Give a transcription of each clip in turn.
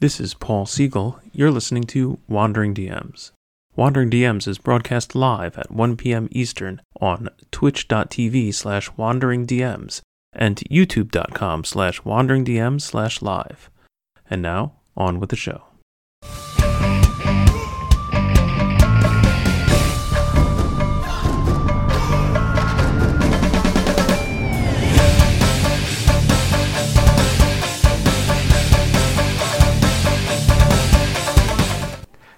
This is Paul Siegel. You're listening to Wandering DMs. Wandering DMs is broadcast live at 1 p.m. Eastern on twitch.tv/wanderingdms and youtube.com/wanderingdms/live. And now, on with the show.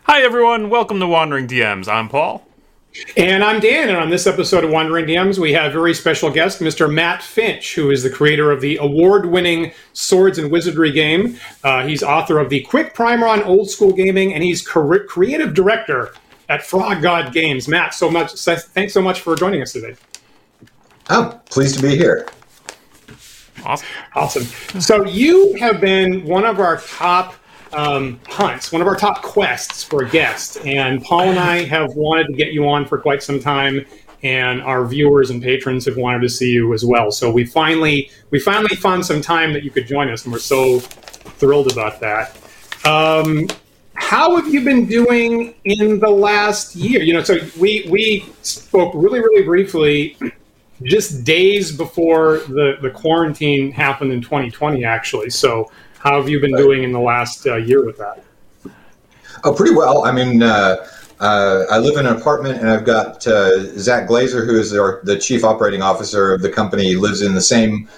Hi everyone, welcome to Wandering DMs. I'm Paul. And I'm Dan, and on this episode of Wandering DMs, we have a very special guest, Mr. Matt Finch, who is the creator of the award-winning Swords and Wizardry game. He's author of the Quick Primer on Old School Gaming, and he's creative director at Frog God Games. Matt, thanks so much for joining us today. I'm pleased to be here. Awesome. So you have been one of our top hunts, one of our top quests for guests, and Paul and I have wanted to get you on for quite some time, and our viewers and patrons have wanted to see you as well. So we finally found some time that you could join us, and we're so thrilled about that. How have you been doing in the last year? You know, so we spoke really, really briefly just days before the quarantine happened in 2020, actually. So how have you been doing in the last year with that? Oh, pretty well. I mean, I live in an apartment, and I've got Zach Glazer, who is the chief operating officer of the company, lives in the same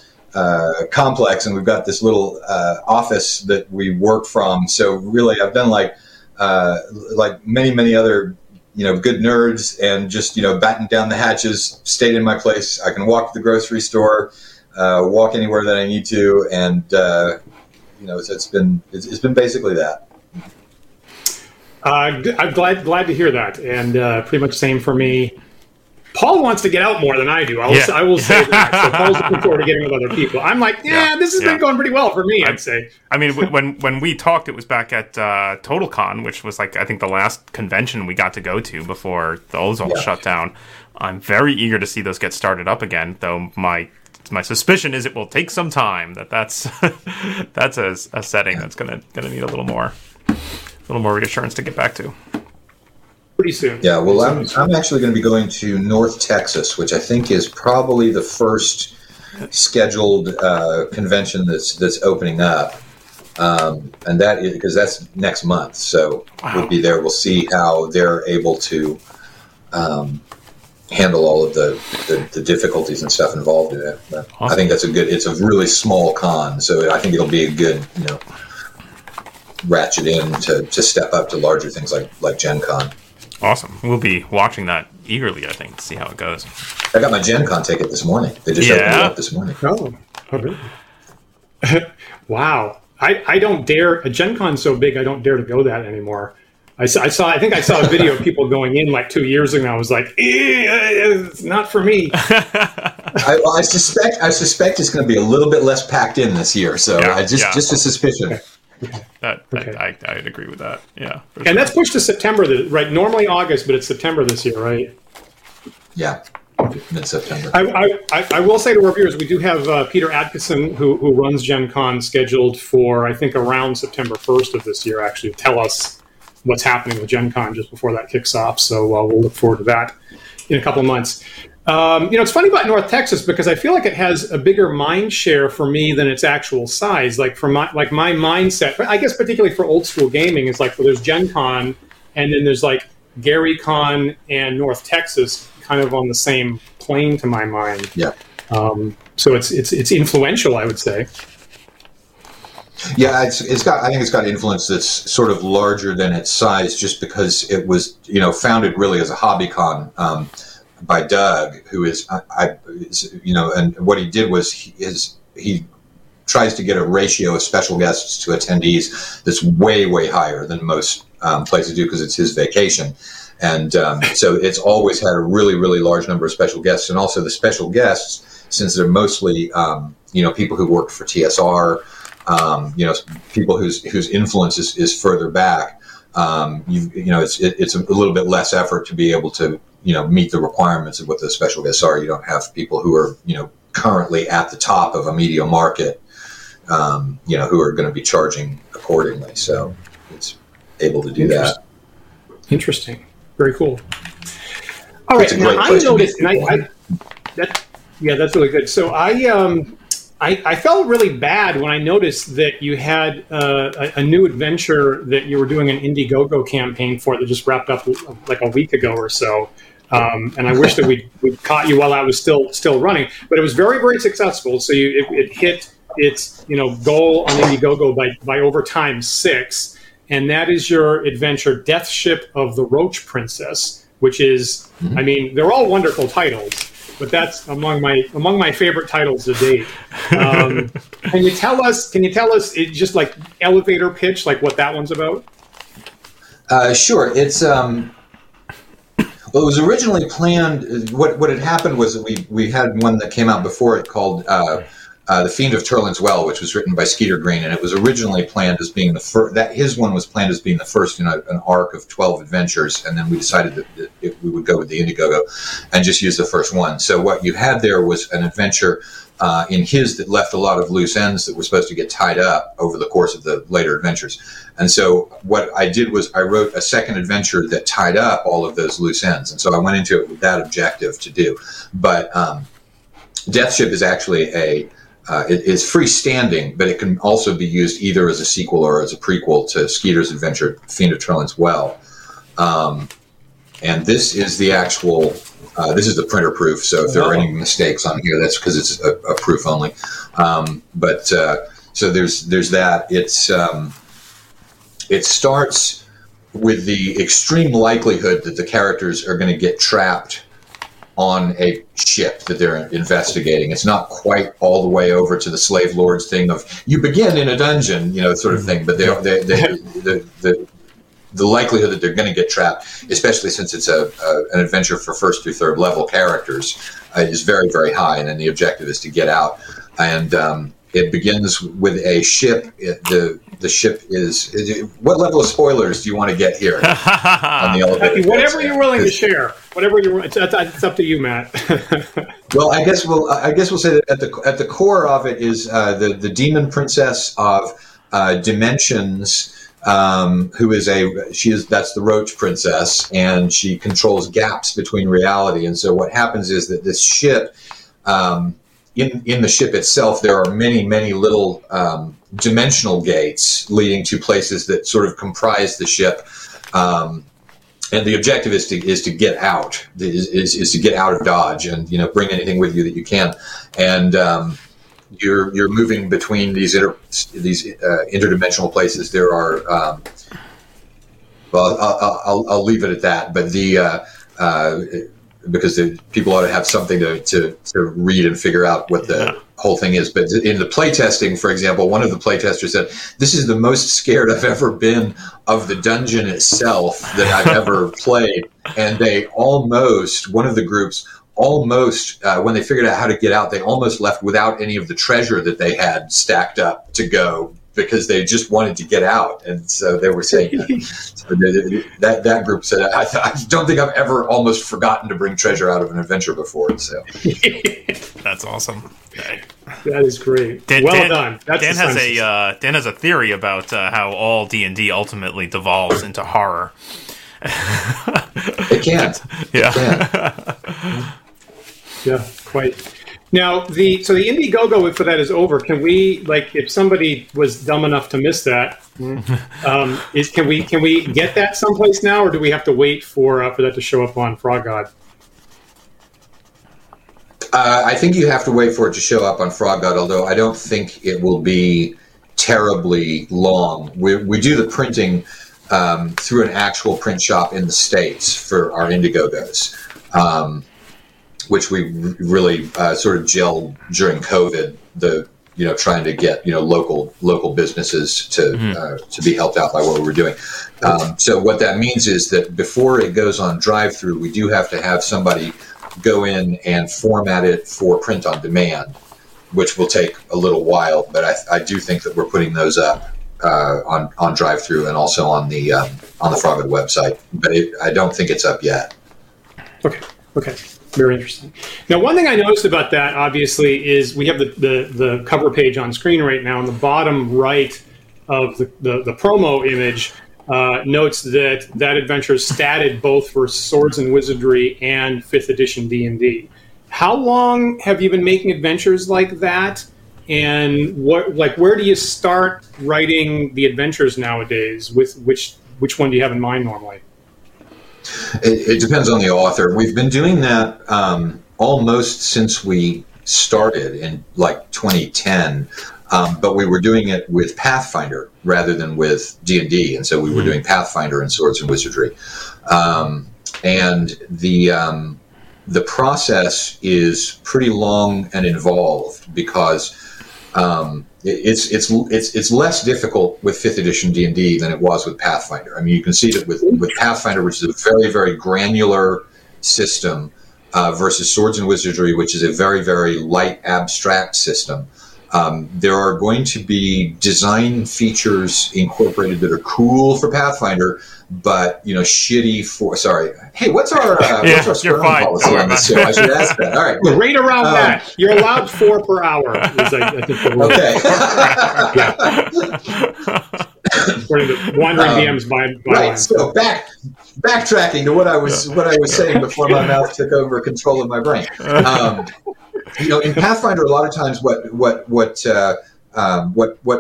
complex, and we've got this little office that we work from. So really, I've done like many other, you know, good nerds, and just, you know, battened down the hatches, stayed in my place. I can walk to the grocery store, walk anywhere that I need to, and you know, it's been basically that. I'm glad to hear that, and pretty much same for me. Paul wants to get out more than I do. I will say that. So Paul's looking forward to getting with other people. I'm like, this has been going pretty well for me, I'd say. I mean, when we talked, it was back at TotalCon, which was like I think the last convention we got to go to before those all shut down. I'm very eager to see those get started up again, though my suspicion is it will take some time. That's that's a setting that's gonna need a little more reassurance to get back to. Pretty soon. Yeah. Well, I'm actually going to be going to North Texas, which I think is probably the first scheduled convention that's opening up, and that is because that's next month. So we'll be there. We'll see how they're able to handle all of the difficulties and stuff involved in it. But awesome. I think that's it's a really small con, so I think it'll be a good, you know, ratchet in to step up to larger things like Gen Con. Awesome. We'll be watching that eagerly, I think, to see how it goes. I got my Gen Con ticket this morning. They just opened it up this morning. Oh, really? Wow. I don't dare. A Gen Con's so big, I don't dare to go that anymore. I think I saw a video of people going in like 2 years ago, and I was like, it's not for me. I suspect it's going to be a little bit less packed in this year. So just a suspicion. Okay. I'd agree with that. Yeah. And sure. That's pushed to September, right? Normally August, but it's September this year, right? Yeah. Mid-September. I will say to our viewers, we do have Peter Atkinson, who runs Gen Con, scheduled for, I think, around September 1st of this year, actually, to tell us what's happening with Gen Con just before that kicks off. So we'll look forward to that in a couple of months. You know, it's funny about North Texas because I feel like it has a bigger mind share for me than its actual size. Like my mindset, I guess particularly for old school gaming, is like, well, there's Gen Con, and then there's like Gary Con and North Texas kind of on the same plane to my mind. Yeah. So it's influential, I would say. Yeah, I think it's got influence that's sort of larger than its size, just because it was, you know, founded really as a hobby con by Doug, who is, you know, and what he did was he tries to get a ratio of special guests to attendees that's way, way higher than most places do because it's his vacation. And so it's always had a really, really large number of special guests. And also the special guests, since they're mostly, you know, people who worked for TSR, you know, people whose influence is further back. You know, it's a little bit less effort to be able to, you know, meet the requirements of what the special guests are. You don't have people who are, you know, currently at the top of a media market you know, who are going to be charging accordingly. So it's able to do that. Interesting. Very cool. All right. Now, I noticed, and that's really good. So I felt really bad when I noticed that you had a new adventure that you were doing an Indiegogo campaign for that just wrapped up like a week ago or so. And I wish that we'd caught you while I was still running, but it was very, very successful. So it hit its goal on Indiegogo by over time 6, and that is your adventure Death Ship of the Roach Princess, which is, I mean, they're all wonderful titles, but that's among my favorite titles to date. Can you tell us it's just like elevator pitch, like what that one's about? Sure. It's, well, it was originally planned. What had happened was that we had one that came out before it called The Fiend of Turlin's Well, which was written by Skeeter Green, and it was originally planned as being the first. That his one was planned as being the first in an arc of 12 adventures, and then we decided that we would go with the Indiegogo and just use the first one. So what you had there was an adventure in his that left a lot of loose ends that were supposed to get tied up over the course of the later adventures. And so what I did was I wrote a second adventure that tied up all of those loose ends. And so I went into it with that objective to do. But Death Ship is actually it's freestanding, but it can also be used either as a sequel or as a prequel to Skeeter's adventure, Fiend of Turlin's Well. And this is the actual... this is the printer proof, so if there are any mistakes on here, that's because it's a proof only. So there's that. It's... It starts with the extreme likelihood that the characters are going to get trapped on a ship that they're investigating. It's not quite all the way over to the slave lords thing of you begin in a dungeon, sort of thing. But the likelihood that they're going to get trapped, especially since it's an adventure for first through third level characters, is very, very high. And then the objective is to get out. And it begins with a ship. The ship is what level of spoilers do you want to get here? On the elevator? Whatever you're willing to share. Whatever you're, it's up to you, Matt. Well, I guess we'll say that at the core of it is the demon princess of dimensions. That's the Roach Princess, and she controls gaps between reality. And so what happens is that this ship, in the ship itself, there are many, many little dimensional gates leading to places that sort of comprise the ship. And the objective is to get out, is to get out of Dodge and, bring anything with you that you can. And, you're moving between these interdimensional places. There are I'll leave it at that. But because the people ought to have something to read and figure out what the whole thing is. But in the playtesting, for example, one of the playtesters said, "This is the most scared I've ever been of the dungeon itself that I've ever played." And one of the groups. When they figured out how to get out, they almost left without any of the treasure that they had stacked up to go because they just wanted to get out. And so they were saying that group said, I don't think I've ever almost forgotten to bring treasure out of an adventure before. So that's awesome. That is great. Well done. Dan has a theory about how all D&D ultimately devolves into horror. It can't. Yeah. It can. Yeah, quite. Now, the Indiegogo for that is over. Can we, if somebody was dumb enough to miss that, can we get that someplace now, or do we have to wait for that to show up on Frog God? I think you have to wait for it to show up on Frog God, although I don't think it will be terribly long. We do the printing through an actual print shop in the States for our Indiegogos, which we really sort of gelled during COVID, trying to get, local businesses to be helped out by what we were doing. So what that means is that before it goes on drive-through, we do have to have somebody go in and format it for print on demand, which will take a little while, but I do think that we're putting those up on drive-through and also on the Frogwood website, but I don't think it's up yet. Okay. Very interesting. Now, one thing I noticed about that, obviously, is we have the cover page on screen right now. On the bottom right of the promo image notes that adventure is statted both for Swords and Wizardry and 5th edition D&D. How long have you been making adventures like that? And where do you start writing the adventures nowadays? With which one do you have in mind normally? It depends on the author. We've been doing that almost since we started in like 2010, but we were doing it with Pathfinder rather than with D&D, and so we were doing Pathfinder and Swords and Wizardry. And the process is pretty long and involved because it's less difficult with 5th edition D&D than it was with Pathfinder. I mean, you can see that with Pathfinder, which is a very, very granular system, versus Swords and Wizardry, which is a very, very light, abstract system. There are going to be design features incorporated that are cool for Pathfinder, but, shitty for... Sorry. Hey, what's our swearing policy on this show? I should ask that. All right. Good. Right around that. You're allowed 4 per hour. Okay. According to Wandering DMs by right. Line. So backtracking to what I was saying before my mouth took over control of my brain. In Pathfinder, a lot of times, what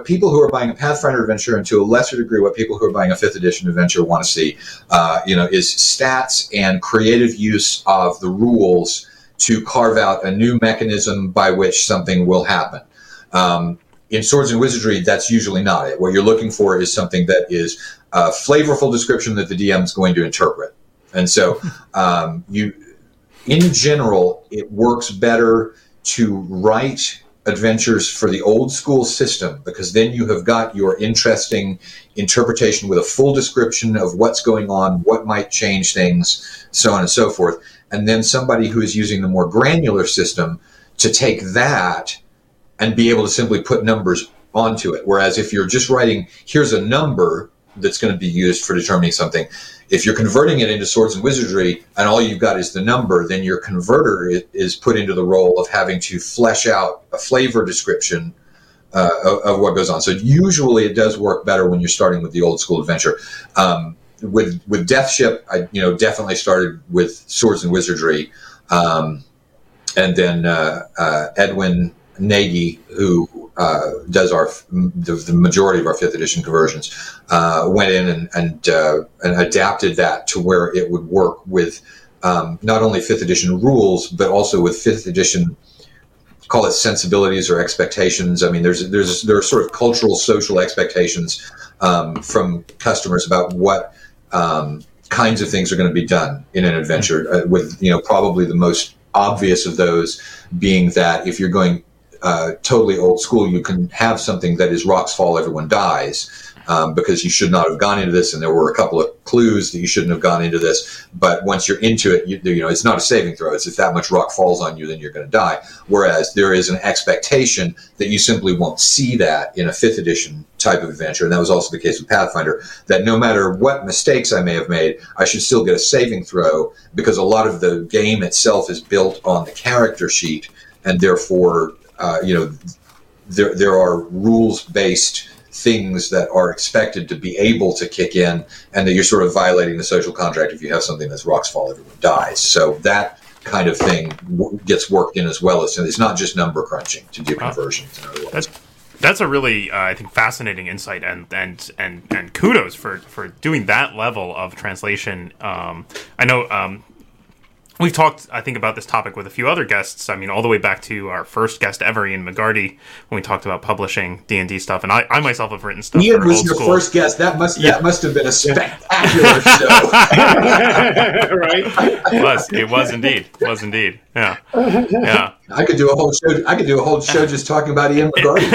people who are buying a Pathfinder adventure, and to a lesser degree, what people who are buying a 5th edition adventure want to see, is stats and creative use of the rules to carve out a new mechanism by which something will happen. In Swords and Wizardry, that's usually not it. What you're looking for is something that is a flavorful description that the DM is going to interpret. And so in general, it works better to write adventures for the old school system, because then you have got your interesting interpretation with a full description of what's going on, what might change things, so on and so forth. And then somebody who is using the more granular system to take that and be able to simply put numbers onto it. Whereas if you're just writing, here's a number that's going to be used for determining something, if you're converting it into Swords and Wizardry and all you've got is the number, then your converter is put into the role of having to flesh out a flavor description of what goes on. So usually it does work better when you're starting with the old school adventure. With Death Ship, I definitely started with Swords and Wizardry. And then Edwin Nagy, who does the majority of our 5th edition conversions, went in and adapted that to where it would work with not only 5th edition rules, but also with 5th edition, call it sensibilities or expectations. I mean, there are sort of cultural, social expectations from customers about what kinds of things are going to be done in an adventure, with probably the most obvious of those being that if you're going totally old school, you can have something that is rocks fall, everyone dies, because you should not have gone into this, and there were a couple of clues that you shouldn't have gone into this. But once you're into it, it's not a saving throw. It's if that much rock falls on you, then you're going to die. Whereas there is an expectation that you simply won't see that in a 5th edition type of adventure, and that was also the case with Pathfinder, that no matter what mistakes I may have made, I should still get a saving throw, because a lot of the game itself is built on the character sheet, and therefore... there are rules-based things that are expected to be able to kick in, and that you're sort of violating the social contract if you have something that's rocks fall, everyone dies. So that kind of thing gets worked in as well. It's not just number crunching to do conversions. That's a really, I think, fascinating insight, and kudos for doing that level of translation. I know... We've talked, I think, about this topic with a few other guests. I mean, all the way back to our first guest ever, Ian McGarty, when we talked about publishing D&D stuff. And I myself have written stuff. Ian was your first guest. That must have been a spectacular show, right? It was indeed. Yeah. I could do a whole show just talking about Ian McGarty.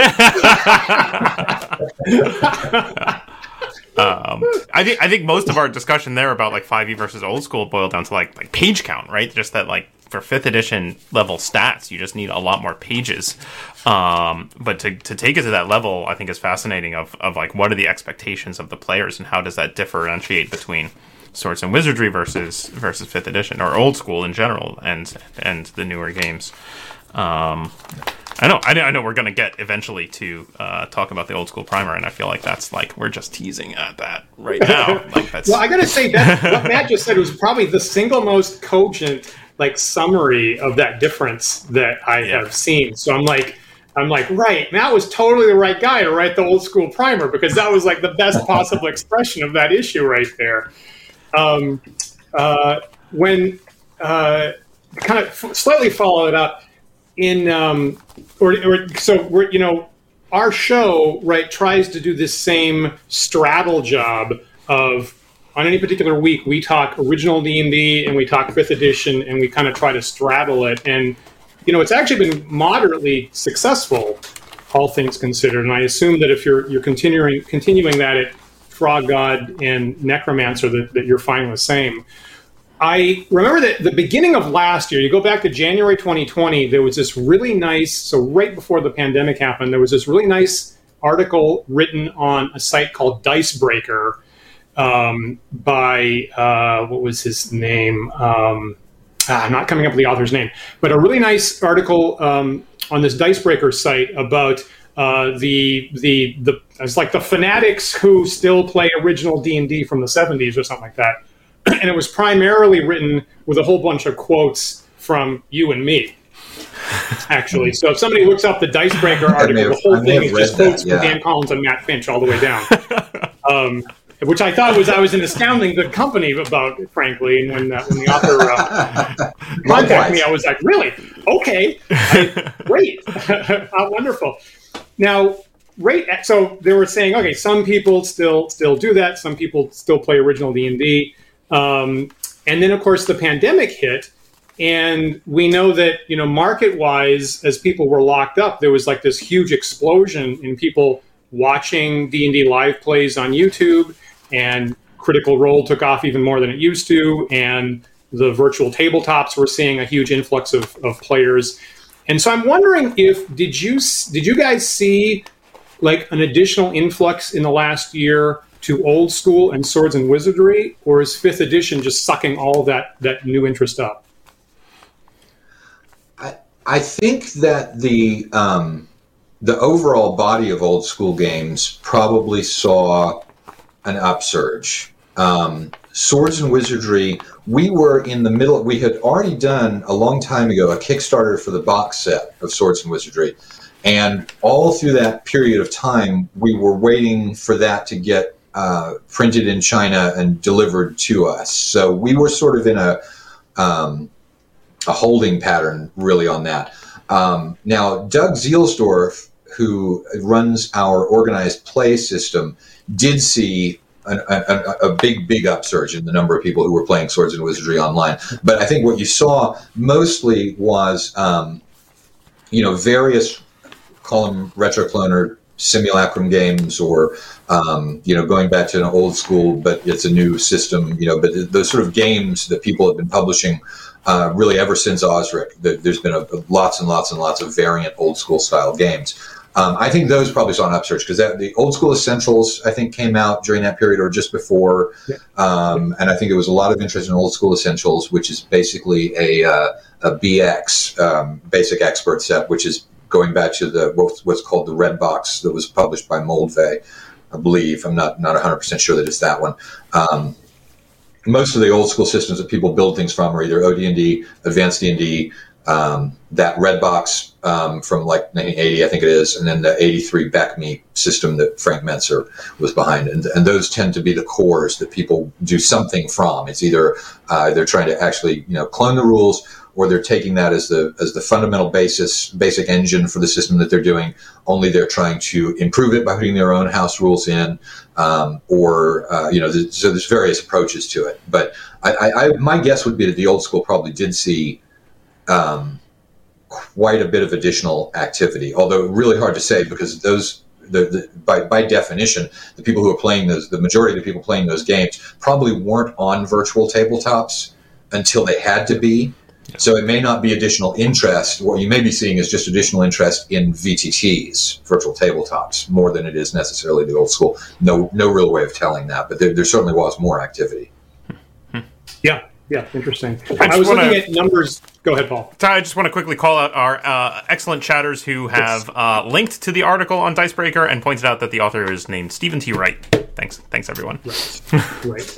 I think most of our discussion there about like 5e versus old school boiled down to like page count, right? Just that like for 5th edition level stats, you just need a lot more pages. But to take it to that level, I think is fascinating of like, what are the expectations of the players and how does that differentiate between Swords and Wizardry versus 5th edition or old school in general and the newer games. I know we're going to get eventually to talk about the old school primer, and I feel like that's like we're just teasing at that right now. Like that's... Well, I got to say that what Matt just said was probably the single most cogent like summary of that difference that I have seen. So I'm like, right, Matt was totally the right guy to write the old school primer because that was like the best possible expression of that issue right there. Kind of slightly follow it up. So we're, you know, our show, right, tries to do this same straddle job of on any particular week, we talk original D&D and we talk 5th edition and we kind of try to straddle it. And, you know, it's actually been moderately successful, all things considered. And I assume that if you're continuing that at Frog God and Necromancer, that you're finding the same. I remember that the beginning of last year, you go back to January 2020, there was this really nice, so right before the pandemic happened, there was this really nice article written on a site called Dicebreaker by, what was his name? I'm not coming up with the author's name, but a really nice article on this Dicebreaker site about the it's like the fanatics who still play original D&D from the 70s or something like that. And it was primarily written with a whole bunch of quotes from you and me, actually. So if somebody looks up the Dicebreaker article, the whole thing is just quotes from Dan Collins and Matt Finch all the way down, which I thought was I was in astounding good company about, frankly. And when the author contacted me, I was like, really? Okay. Great. How wonderful. Now... Right, so they were saying, okay, some people still do that. Some people still play original D&D. And then, of course, the pandemic hit. And we know that, you know, market-wise, as people were locked up, there was like this huge explosion in people watching D&D live plays on YouTube. And Critical Role took off even more than it used to. And the virtual tabletops were seeing a huge influx of players. And so I'm wondering if, did you guys see... like an additional influx in the last year to old school and Swords and Wizardry, or is 5th edition just sucking all that new interest up? I think that the overall body of old school games probably saw an upsurge. Swords and Wizardry, we were in the middle, we had already done a long time ago a Kickstarter for the box set of Swords and Wizardry. And all through that period of time, we were waiting for that to get printed in China and delivered to us. So we were sort of in a holding pattern, really, on that. Now, Doug Zielsdorf, who runs our organized play system, did see a big upsurge in the number of people who were playing Swords and Wizardry online. But I think what you saw mostly was, various... call them retroclone or simulacrum games or, going back to an old school, but it's a new system, but those sort of games that people have been publishing really ever since Osric. There's been lots and lots and lots of variant old school style games. I think those probably saw an upsurge because the Old School Essentials, I think, came out during that period or just before. Yeah. And I think there was a lot of interest in Old School Essentials, which is basically a BX, basic expert set, which is going back to what's called the Red Box that was published by Moldvay, I believe. I'm not 100% sure that it's that one. Most of the old school systems that people build things from are either OD&D, Advanced D&D, that Red Box from like 1980, I think it is, and then the 83 Back Me system that Frank Mentzer was behind. And those tend to be the cores that people do something from. It's either they're trying to actually clone the rules, or they're taking that as the fundamental basic engine for the system that they're doing, only they're trying to improve it by putting their own house rules in, so there's various approaches to it. But I my guess would be that the old school probably did see quite a bit of additional activity, although really hard to say because those... by definition, the people who are playing the majority of the people playing those games probably weren't on virtual tabletops until they had to be. So it may not be additional interest. What you may be seeing is just additional interest in VTTs, virtual tabletops, more than it is necessarily the old school. No real way of telling that, but there certainly was more activity. Yeah. Yeah, interesting. I was looking at numbers. Go ahead, Paul. I just want to quickly call out our excellent chatters who have linked to the article on Dicebreaker and pointed out that the author is named Stephen T. Wright. Thanks, everyone. Right.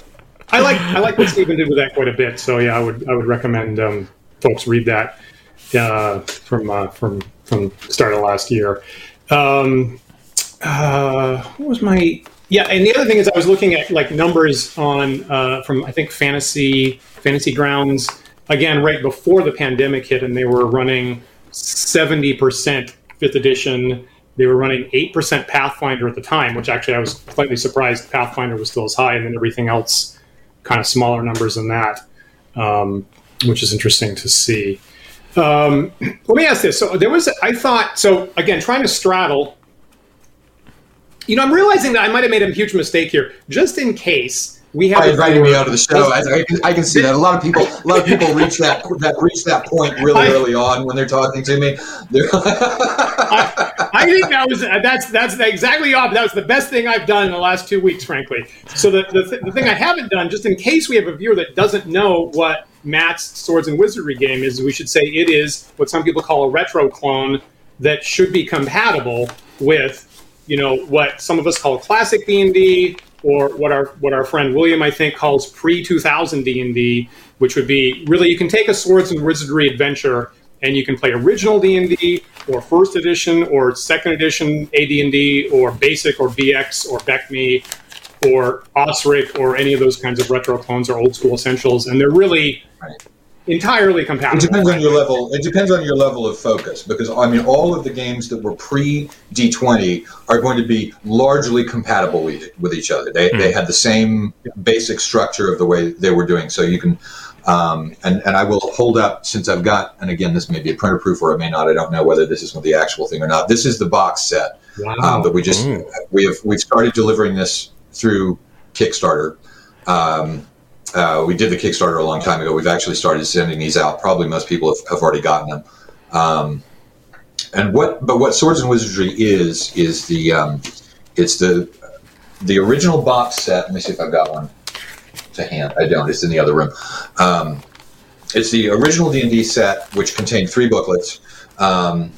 I like what Stephen did with that quite a bit. So yeah, I would recommend folks read that from the start of last year. What was my? Yeah, and the other thing is I was looking at like numbers on from I think Fantasy Grounds again right before the pandemic hit, and they were running 70% 5th edition. They were running 8% Pathfinder at the time, which actually I was slightly surprised Pathfinder was still as high, and then everything else kind of smaller numbers than that, which is interesting to see. Let me ask this: so there was again trying to straddle. You know, I'm realizing that I might have made a huge mistake here. Just in case we have inviting me out of the show, I can see that a lot of people reach that point really early on when they're talking to me. I think that's exactly off. That was the best thing I've done in the last 2 weeks, frankly. So the thing I haven't done, just in case we have a viewer that doesn't know what Matt's Swords and Wizardry game is, we should say it is what some people call a retro clone that should be compatible with. You know, what some of us call classic D&D, or what our friend William, I think, calls pre-2000 D&D, which would be really you can take a Swords and Wizardry adventure and you can play original D&D or first edition or second edition AD&D or basic or BX or BECME or Osric or any of those kinds of retro clones or old school essentials. And they're really... Right. Entirely compatible. It depends on your level. It depends on your level of focus, because I mean, all of the games that were pre D20 are going to be largely compatible with each other. They had the same basic structure of the way they were doing. So you can, and I will hold up since I've got, and again, this may be a printer proof or it may not. I don't know whether this is the actual thing or not. This is the box set that we just we've started delivering this through Kickstarter. We did the Kickstarter a long time ago. We've actually started sending these out. Probably most people have already gotten them. What Swords and Wizardry is the it's the original box set. Let me see if I've got one to hand. I don't. It's in the other room. It's the original D&D set, which contained 3 booklets, and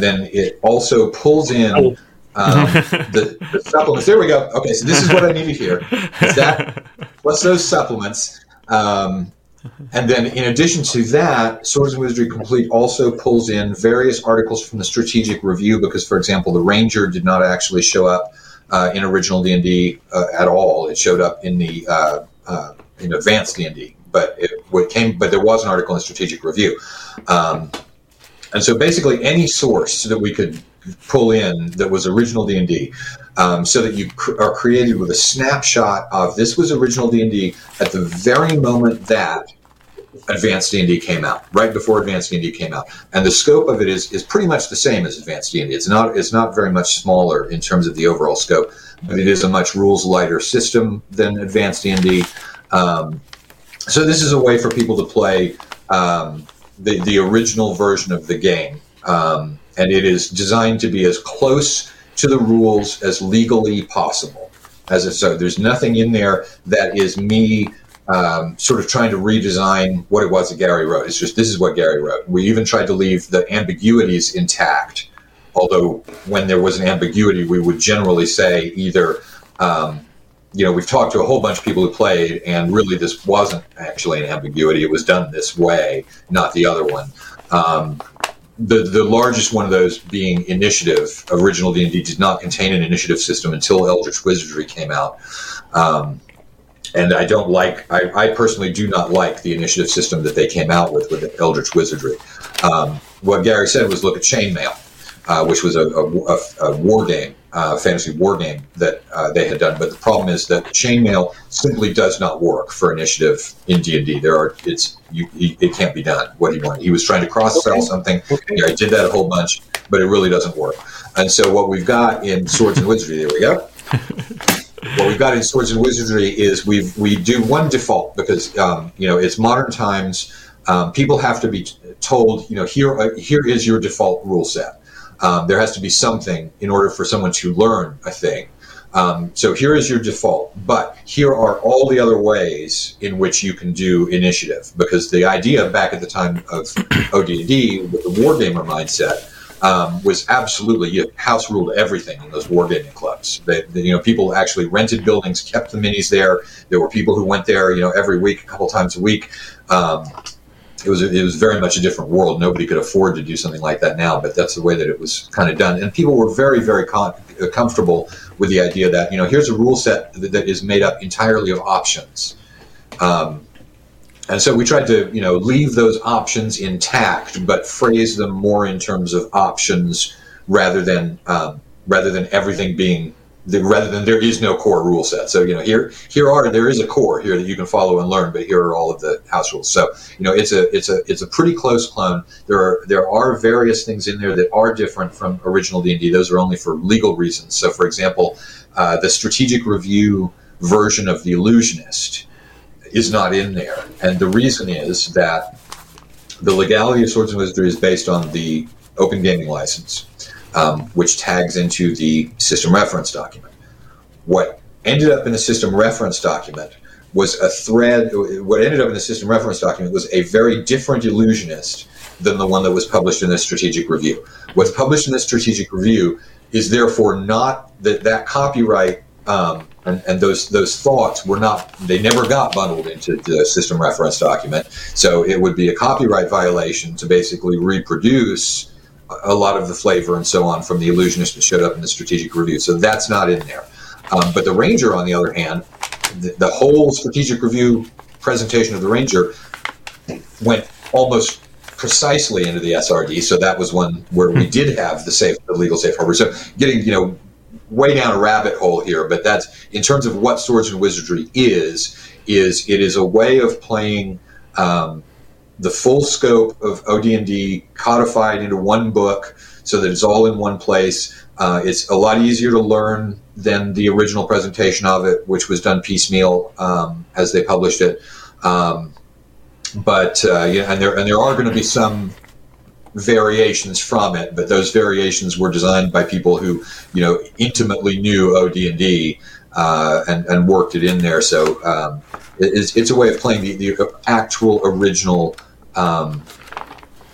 then it also pulls in. The supplements. There we go. Okay, so this is what I needed here. Is that what's those supplements? And then, in addition to that, Swords and Wizardry Complete also pulls in various articles from the Strategic Review because, for example, the Ranger did not actually show up in original D&D at all. It showed up in the in Advanced D&D, but but there was an article in the Strategic Review, and so basically any source that we could pull in that was original D&D, so that you are created with a snapshot of this was original D&D at the very moment that Advanced D&D came out, right before Advanced D&D came out. And the scope of it is pretty much the same as Advanced D&D. It's not very much smaller in terms of the overall scope, but it is a much rules lighter system than Advanced D&D. So this is a way for people to play the original version of the game. And it is designed to be as close to the rules as legally possible. So there's nothing in there that is me sort of trying to redesign what it was that Gary wrote. It's just this is what Gary wrote. We even tried to leave the ambiguities intact, although when there was an ambiguity, we would generally say either, we've talked to a whole bunch of people who played, and really this wasn't actually an ambiguity. It was done this way, not the other one. The largest one of those being initiative. Original D&D did not contain an initiative system until Eldritch Wizardry came out. And I personally do not like the initiative system that they came out with Eldritch Wizardry. What Gary said was look at Chainmail, which was a war game, fantasy war game that they had done. But the problem is that Chainmail simply does not work for initiative in D&D. It can't be done. What he wanted, he was trying to cross-sell something. Okay. Yeah, I did that a whole bunch, but it really doesn't work. And so what we've got in Swords and Wizardry, there we go. What we've got in Swords and Wizardry is we do one default because it's modern times. people have to be told, you know, here is your default rule set. There has to be something in order for someone to learn a thing. So here is your default, but here are all the other ways in which you can do initiative, because the idea back at the time of OD&D with the wargamer mindset was absolutely, you know, house ruled everything in those wargaming clubs. People actually rented buildings, kept the minis there. There were people who went there, you know, every week, a couple times a week. It was very much a different world. Nobody could afford to do something like that now, but that's the way that it was kind of done. And people were very, very comfortable with the idea that, you know, here's a rule set that is made up entirely of options. And so we tried to, you know, leave those options intact, but phrase them more in terms of options rather than everything being, rather than there is no core rule set. So, you know, there is a core here that you can follow and learn, but here are all of the house rules. So, you know, it's a pretty close clone. There are various things in there that are different from original D&D. Those are only for legal reasons. So, for example, the Strategic Review version of The Illusionist is not in there. And the reason is that the legality of Swords and Wizardry is based on the Open Gaming License, which tags into the System Reference Document. What ended up in the System Reference Document was a very different illusionist than the one that was published in the Strategic Review. What's published in the Strategic Review is therefore not that copyright, and those thoughts they never got bundled into the System Reference Document. So it would be a copyright violation to basically reproduce a lot of the flavor and so on from The Illusionist that showed up in the Strategic Review. So that's not in there. But the Ranger, on the other hand, the whole Strategic Review presentation of the Ranger went almost precisely into the SRD. So that was one where we did have the legal safe harbor. So getting, you know, way down a rabbit hole here, but that's in terms of what Swords and Wizardry is a way of playing the full scope of OD&D codified into one book so that it's all in one place. It's a lot easier to learn than the original presentation of it, which was done piecemeal as they published it. But there are going to be some variations from it, but those variations were designed by people who, you know, intimately knew OD&D and worked it in there. So it's a way of playing the actual original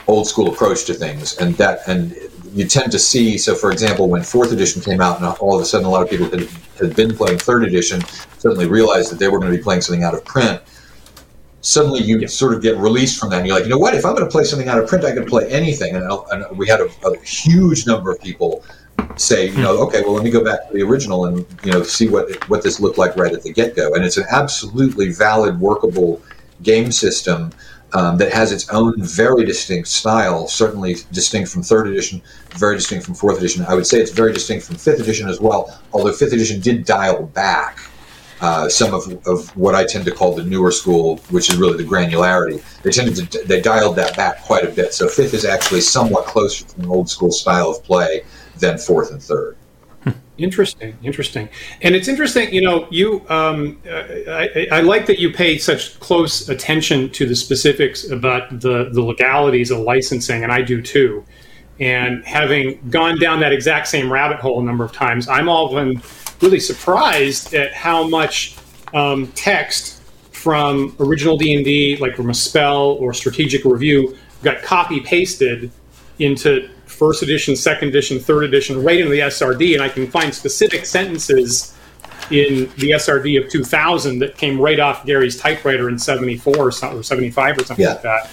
old school approach to things, and you tend to see. So, for example, when 4th edition came out, and all of a sudden a lot of people that had been playing 3rd edition suddenly realized that they were going to be playing something out of print. Suddenly you sort of get released from that, and you're like, you know what, if I'm going to play something out of print, I can play anything. And we had a huge number of people say, you know, okay, well, let me go back to the original and, you know, see what this looked like right at the get-go. And it's an absolutely valid, workable game system that has its own very distinct style, certainly distinct from 3rd edition, very distinct from 4th edition. I would say it's very distinct from 5th edition as well, although 5th edition did dial back some of what I tend to call the newer school, which is really the granularity. They dialed that back quite a bit. So 5th is actually somewhat closer to an old school style of play than 4th and 3rd. Interesting. And it's interesting, you know, I like that you pay such close attention to the specifics about the legalities of licensing, and I do too. And having gone down that exact same rabbit hole a number of times, I'm often really surprised at how much text from original D&D, like from a spell or Strategic Review, got copy-pasted into 1st edition, 2nd edition, 3rd edition, right into the SRD. And I can find specific sentences in the SRD of 2000 that came right off Gary's typewriter in 74 or 75 or something like that.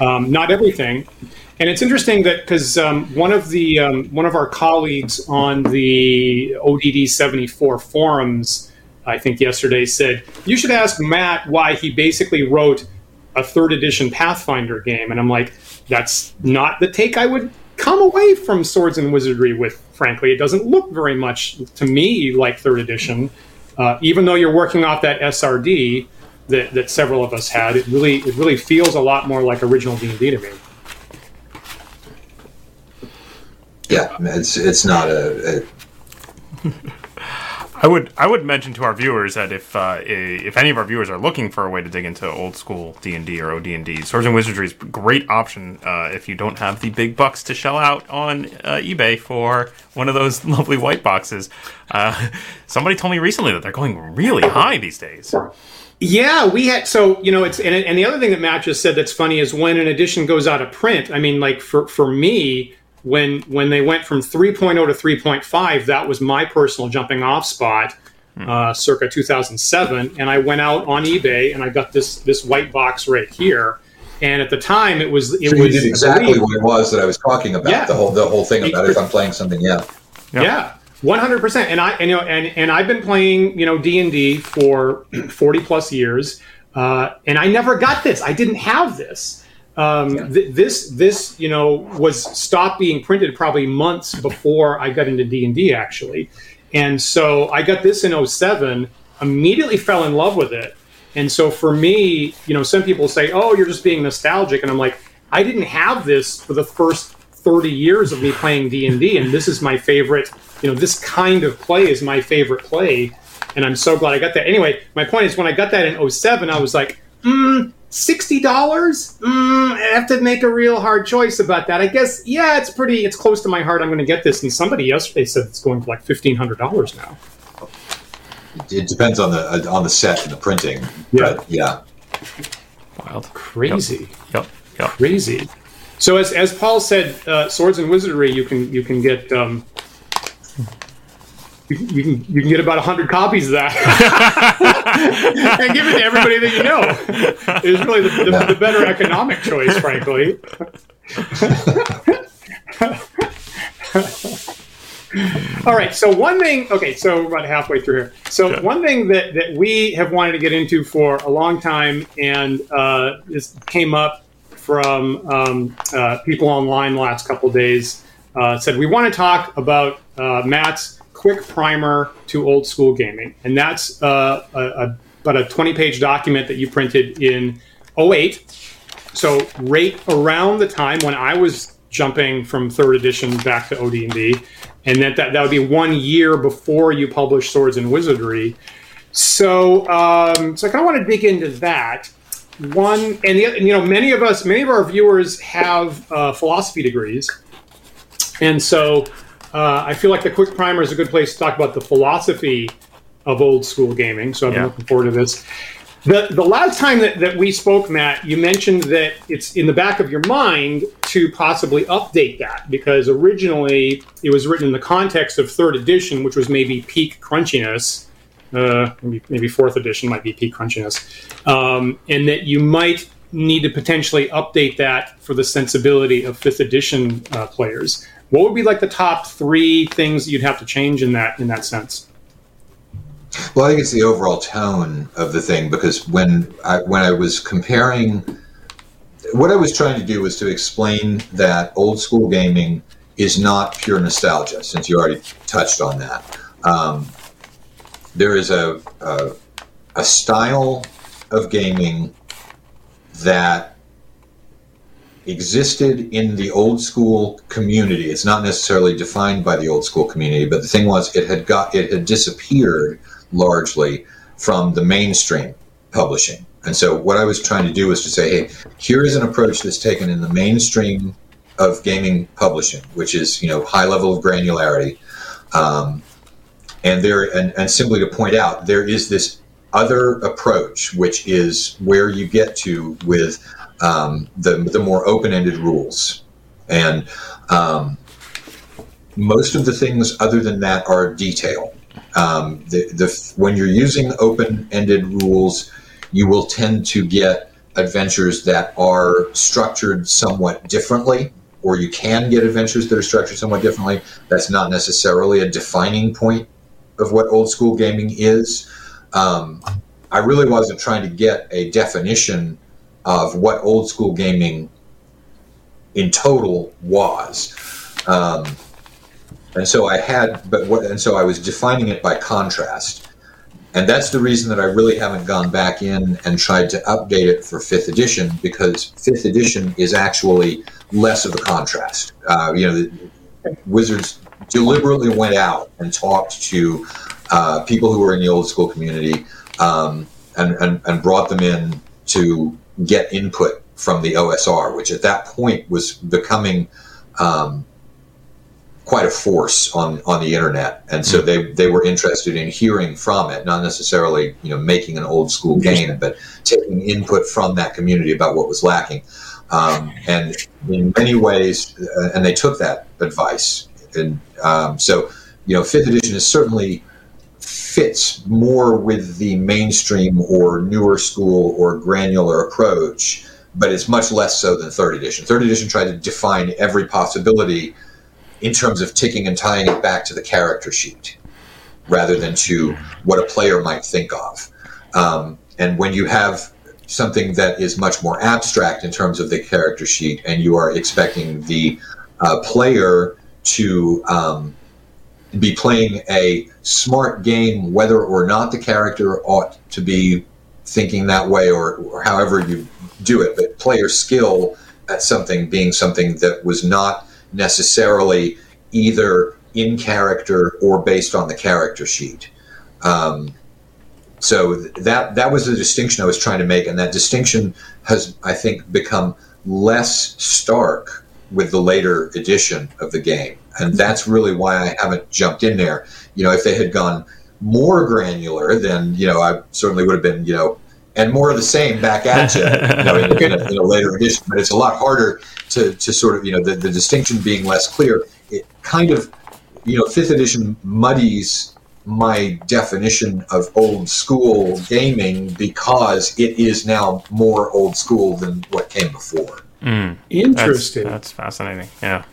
Not everything. And it's interesting that because one of our colleagues on the ODD 74 forums, I think yesterday, said, you should ask Matt why he basically wrote a 3rd edition Pathfinder game. And I'm like, that's not the take I would come away from Swords and Wizardry with, frankly. It doesn't look very much to me like 3rd edition, even though you're working off that SRD that several of us had. It really feels a lot more like original D&D to me. Yeah, it's not a I would mention to our viewers that if any of our viewers are looking for a way to dig into old school D&D or OD&D, Swords and Wizardry is a great option if you don't have the big bucks to shell out on eBay for one of those lovely white boxes. Somebody told me recently that they're going really high these days. Yeah, we had, so, you know, it's, and the other thing that Matt just said that's funny is when an edition goes out of print, I mean, like for me, when they went from 3.0 to 3.5, that was my personal jumping off spot, circa 2007. And I went out on eBay and I got this white box right here. And at the time it was you did exactly what it was that I was talking about. Yeah. The whole thing about it, if I'm playing something. Yeah. 100%. And I've been playing, you know, D&D for 40 plus years, and I never got this. I didn't have this. This you know, was stopped being printed probably months before I got into D&D, actually. And so I got this in 2007, immediately fell in love with it. And so for me, you know, some people say, oh, you're just being nostalgic. And I'm like, I didn't have this for the first 30 years of me playing D&D, and this is my favorite, you know, this kind of play is my favorite play, and I'm so glad I got that. Anyway, my point is when I got that in 2007, I was like, $60? I have to make a real hard choice about that. I guess, yeah, it's close to my heart. I'm going to get this. And somebody yesterday said it's going for like $1,500 now. It depends on the set and the printing. Yeah. But yeah. Wild. Crazy. Yep. Crazy. So as Paul said, Swords and Wizardry, you can get you can get about 100 copies of that and give it to everybody that you know. It's really the better economic choice, frankly. All right. So one thing. Okay. So we're about halfway through here. So one thing that we have wanted to get into for a long time, and this came up from people online the last couple days, said we want to talk about Matt's quick primer to old school gaming. And that's about a 20-page document that you printed in 2008. So right around the time when I was jumping from third edition back to OD&D, and that would be 1 year before you published Swords and Wizardry. So I kind of want to dig into that. One, and the other, you know, many of our viewers have philosophy degrees, and so I feel like the quick primer is a good place to talk about the philosophy of old school gaming. So I've been looking forward to this. The last time that we spoke, Matt, you mentioned that it's in the back of your mind to possibly update that, because originally it was written in the context of third edition, which was maybe peak crunchiness. Maybe fourth edition might be peak crunchiness, and that you might need to potentially update that for the sensibility of fifth edition players. What would be like the top three things you'd have to change in that sense? Well, I think it's the overall tone of the thing, because when I was comparing, what I was trying to do was to explain that old school gaming is not pure nostalgia, since you already touched on that. There is a style of gaming that existed in the old school community. It's not necessarily defined by the old school community, but the thing was, it had disappeared largely from the mainstream publishing. And so what I was trying to do was to say, hey, here is an approach that's taken in the mainstream of gaming publishing, which is, you know, high level of granularity. And simply to point out, there is this other approach, which is where you get to with the more open-ended rules. And most of the things other than that are detail. When you're using open-ended rules, you will tend to get adventures that are structured somewhat differently, or you can get adventures that are structured somewhat differently. That's not necessarily a defining point of what old school gaming is. I really wasn't trying to get a definition of what old school gaming in total was. And so I was defining it by contrast. And that's the reason that I really haven't gone back in and tried to update it for fifth edition, because fifth edition is actually less of a contrast. Wizards deliberately went out and talked to people who were in the old school community, and brought them in to get input from the OSR, which at that point was becoming quite a force on the internet. And so they were interested in hearing from it, not necessarily, you know, making an old school game, but taking input from that community about what was lacking. And in many ways, and they took that advice. And so, you know, fifth edition is certainly fits more with the mainstream or newer school or granular approach, but it's much less so than third edition. Third edition tried to define every possibility in terms of ticking and tying it back to the character sheet rather than to what a player might think of. And when you have something that is much more abstract in terms of the character sheet, and you are expecting the player to be playing a smart game, whether or not the character ought to be thinking that way, or however you do it, but player skill at something being something that was not necessarily either in character or based on the character sheet. So that was the distinction I was trying to make, and that distinction has, I think, become less stark with the later edition of the game. And that's really why I haven't jumped in there. You know, if they had gone more granular, then, you know, I certainly would have been, you know, and more of the same back at you, you know, in a later edition. But it's a lot harder to sort of, you know, the distinction being less clear. It kind of, you know, fifth edition muddies my definition of old school gaming because it is now more old school than what came before. Interesting. That's fascinating. Yeah.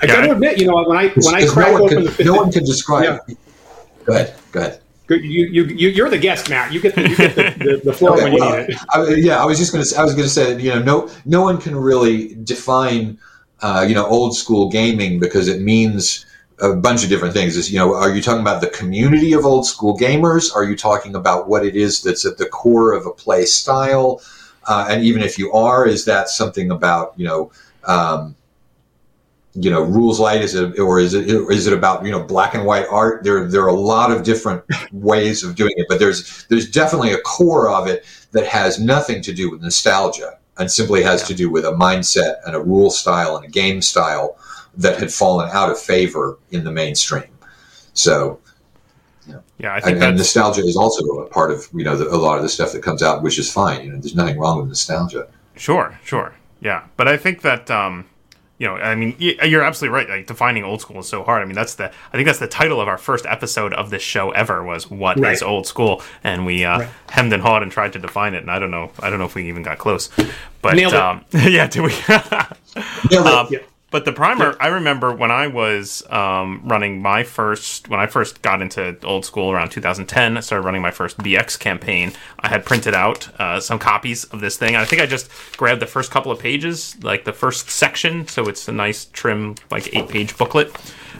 I gotta admit, you know, when I crack open the fifth edition, no one can describe. Yeah. Go ahead. You're the guest, Matt. You get the floor when you need it. I was just gonna say, you know, no one can really define, you know, old school gaming because it means a bunch of different things. Is, you know, are you talking about the community of old school gamers? Are you talking about what it is that's at the core of a play style? And even if you are, is that something about, you know, rules light? Is it about, you know, black and white art? There are a lot of different ways of doing it, but there's definitely a core of it that has nothing to do with nostalgia and simply has to do with a mindset and a rule style and a game style that had fallen out of favor in the mainstream. So, you know, yeah, I think nostalgia is also a part of, you know, a lot of the stuff that comes out, which is fine. You know, there's nothing wrong with nostalgia. Sure. Yeah. But I think that, you know, I mean, you're absolutely right. Like, defining old school is so hard. I mean, I think that's the title of our first episode of this show ever was "What is old school?" And we hemmed and hawed and tried to define it. And I don't know if we even got close. But nailed it. Yeah, did we? Nailed it. Yeah. But the primer, I remember when I was running my first, when I first got into old school around 2010, I started running my first BX campaign. I had printed out some copies of this thing. I think I just grabbed the first couple of pages, like the first section. So it's a nice trim, like 8-page booklet.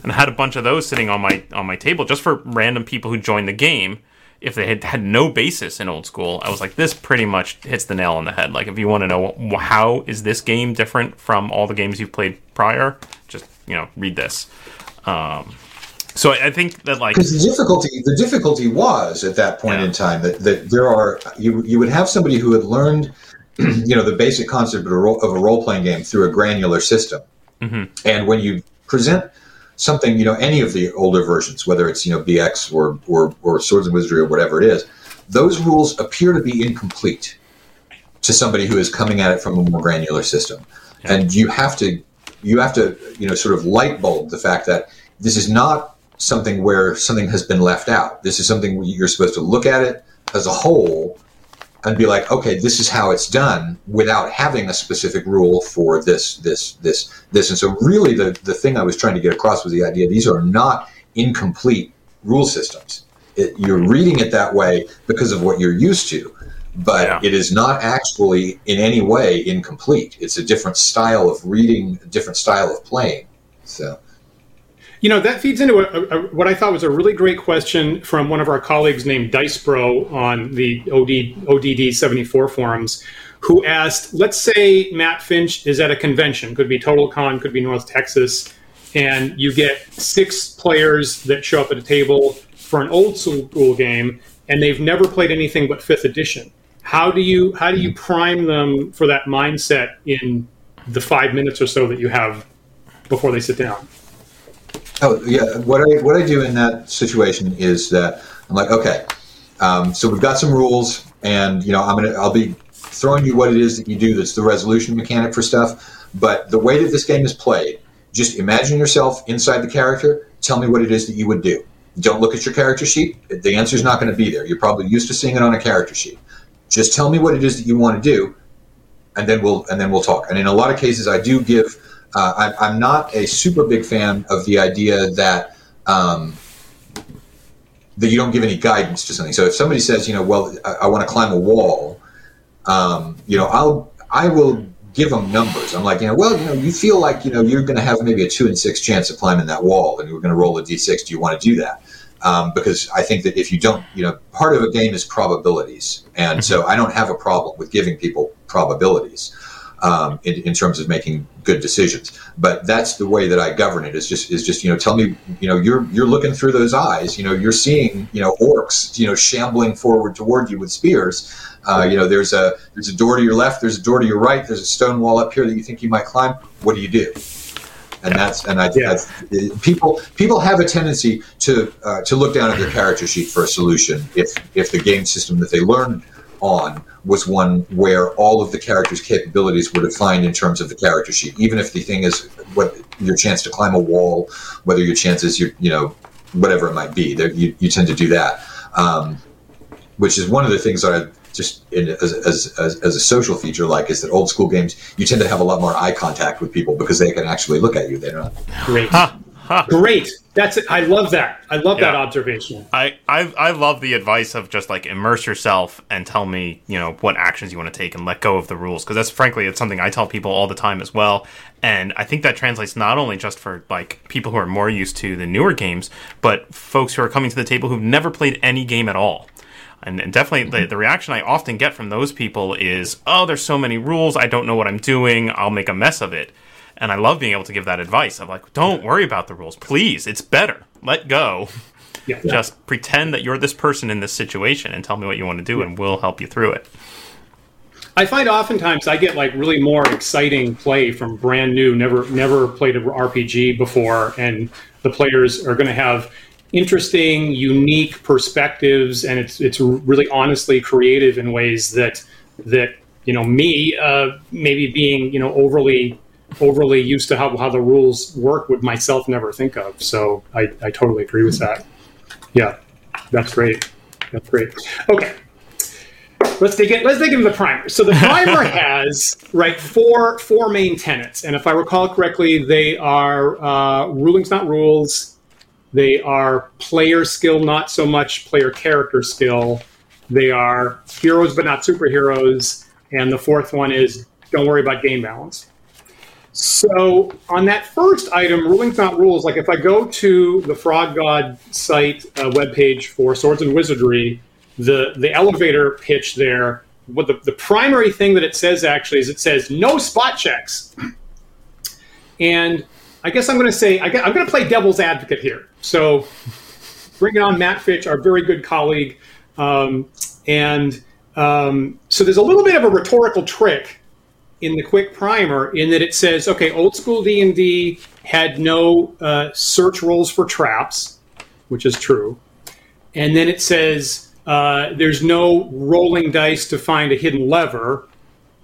And I had a bunch of those sitting on my table just for random people who joined the game. If they had no basis in old school, I was like, this pretty much hits the nail on the head. Like, if you want to know how is this game different from all the games you've played prior, just, you know, read this. So I think that, like, because the difficulty was at that point in time that there are you would have somebody who had learned, you know, the basic concept of a role playing game through a granular system, and when you present something, you know, any of the older versions, whether it's, you know, BX or Swords and Wizardry or whatever it is, those rules appear to be incomplete to somebody who is coming at it from a more granular system. Yeah. And you have to, you know, sort of light bulb the fact that this is not something where something has been left out. This is something where you're supposed to look at it as a whole and be like, okay, this is how it's done without having a specific rule for this. And so really the thing I was trying to get across was the idea these are not incomplete rule systems. You're reading it that way because of what you're used to, but it is not actually in any way incomplete. It's a different style of reading, a different style of playing. So, you know, that feeds into what I thought was a really great question from one of our colleagues named Dicebro on the ODD 74 forums, who asked, let's say Matt Finch is at a convention, could be TotalCon, could be North Texas, and you get 6 players that show up at a table for an old school game, and they've never played anything but 5th edition. How do you prime them for that mindset in the 5 minutes or so that you have before they sit down? Oh yeah, what I do in that situation is that I'm like, okay, so we've got some rules, and I'll be throwing you what it is that you do. That's the resolution mechanic for stuff, but the way that this game is played, just imagine yourself inside the character. Tell me what it is that you would do. Don't look at your character sheet. The answer's not going to be there. You're probably used to seeing it on a character sheet. Just tell me what it is that you want to do, and then we'll talk. And in a lot of cases, I do give. I'm not a super big fan of the idea that that you don't give any guidance to something. So if somebody says, well, I want to climb a wall, I will give them numbers. I'm like, you feel like, you're going to have maybe a 2 in 6 chance of climbing that wall, and we're going to roll a D6. Do you want to do that? Because I think that if you don't, part of a game is probabilities. And so I don't have a problem with giving people probabilities, in terms of making good decisions. But that's the way that I govern it is just, tell me, you're looking through those eyes, you're seeing, orcs, shambling forward toward you with spears. There's a door to your left, there's a door to your right, there's a stone wall up here that you think you might climb. What do you do? And I think people have a tendency to look down at their character sheet for a solution if the game system that they learned on was one where all of the character's capabilities were defined in terms of the character sheet, even if the thing is what your chance to climb a wall, whether your chances, whatever it might be, you tend to do that, which is one of the things that I just as a social feature is that old school games, you tend to have a lot more eye contact with people because they can actually look at you. They're not great. Great. That's it. I love that. That observation. I love the advice of just immerse yourself and tell me, what actions you want to take and let go of the rules. Because that's frankly, it's something I tell people all the time as well. And I think that translates not only just for people who are more used to the newer games, but folks who are coming to the table who've never played any game at all. And definitely the reaction I often get from those people is, oh, there's so many rules. I don't know what I'm doing. I'll make a mess of it. And I love being able to give that advice. I'm like, don't worry about the rules. Please, it's better. Let go. Yeah. Just pretend that you're this person in this situation and tell me what you want to do, and we'll help you through it. I find oftentimes I get really more exciting play from brand new, never played an RPG before, and the players are going to have interesting, unique perspectives, and it's really honestly creative in ways that me maybe being overly used to how the rules work would myself never think of. So I totally agree with that. Yeah, that's great. Okay, let's dig into the primer. So the primer has four main tenets, and if I recall correctly, they are rulings, not rules. They are player skill, not so much player character skill. They are heroes, but not superheroes. And the fourth one is don't worry about game balance. So on that first item, rulings, not rules, if I go to the Frog God site webpage for Swords and Wizardry, the elevator pitch there, what the primary thing that it says actually is it says no spot checks. And I guess I'm going to say, I'm going to play devil's advocate here. So bringing on Matt Finch, our very good colleague. So there's a little bit of a rhetorical trick in the quick primer, in that it says, okay, old school D&D had no search rolls for traps, which is true. And then it says there's no rolling dice to find a hidden lever.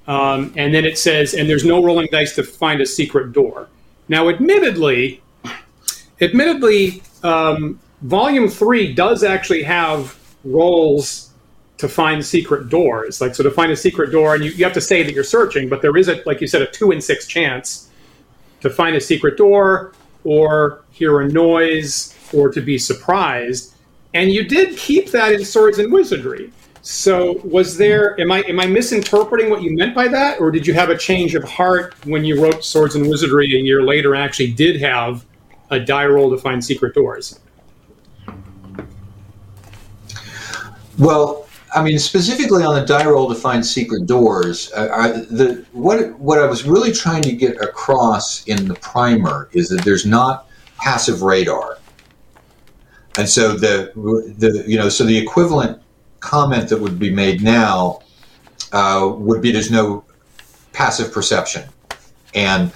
And then it says, and there's no rolling dice to find a secret door. Now, admittedly, Volume 3 does actually have rolls to find secret doors. So to find a secret door, and you have to say that you're searching, but there is a 2 in 6 chance to find a secret door, or hear a noise, or to be surprised. And you did keep that in Swords and Wizardry. So was there, am I misinterpreting what you meant by that? Or did you have a change of heart when you wrote Swords and Wizardry a year later and actually did have a die roll to find secret doors? Well, specifically on the die roll to find secret doors, what I was really trying to get across in the primer is that there's not passive radar. And so the equivalent comment that would be made now would be there's no passive perception, and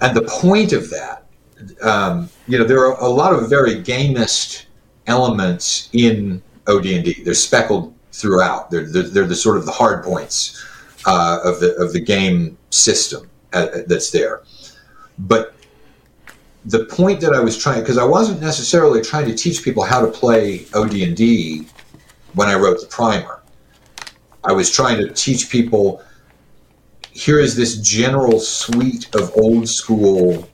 the point of that, there are a lot of very gamist elements in OD&D. They're speckled throughout. They're the sort of the hard points of the game system that's there, but. The point that I was trying, because I wasn't necessarily trying to teach people how to play OD&D when I wrote the primer. I was trying to teach people, here is this general suite of old school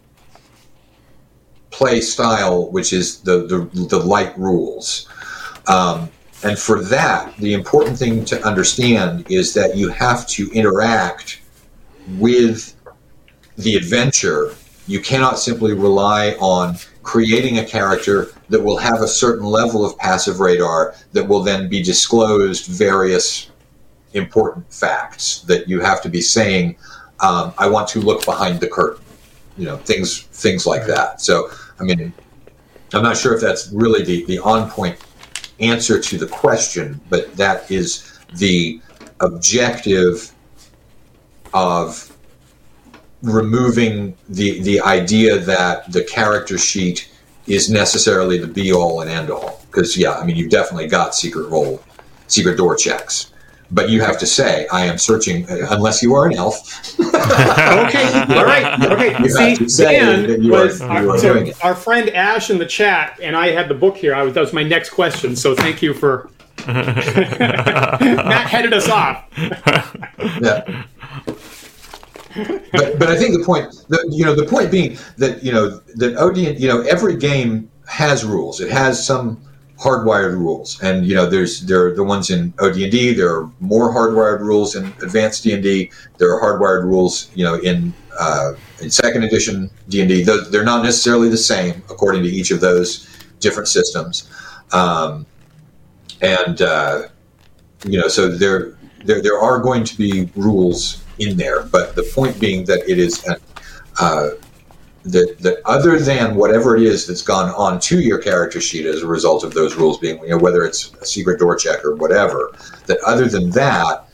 play style, which is the light rules. And for that, the important thing to understand is that you have to interact with the adventure. You cannot simply rely on creating a character that will have a certain level of passive radar that will then be disclosed various important facts that you have to be saying, I want to look behind the curtain, things like that. So, I mean, I'm not sure if that's really the on-point answer to the question, but that is the objective of removing the idea that the character sheet is necessarily the be-all and end-all. Because, you've definitely got secret door checks. But you have to say, I am searching, unless you are an elf. Okay, all right. Okay. Our friend Ash in the chat, and I had the book here. That was my next question, so thank you for... Matt headed us off. Yeah. But I think the point being that that OD&D every game has rules. It has some hardwired rules, and there are the ones in OD&D. There are more hardwired rules in Advanced D&D. There are hardwired rules in Second Edition D&D. They're not necessarily the same according to each of those different systems, so there are going to be rules in there, but the point being that it is that other than whatever it is that's gone on to your character sheet as a result of those rules being, whether it's a secret door check or whatever, that other than that,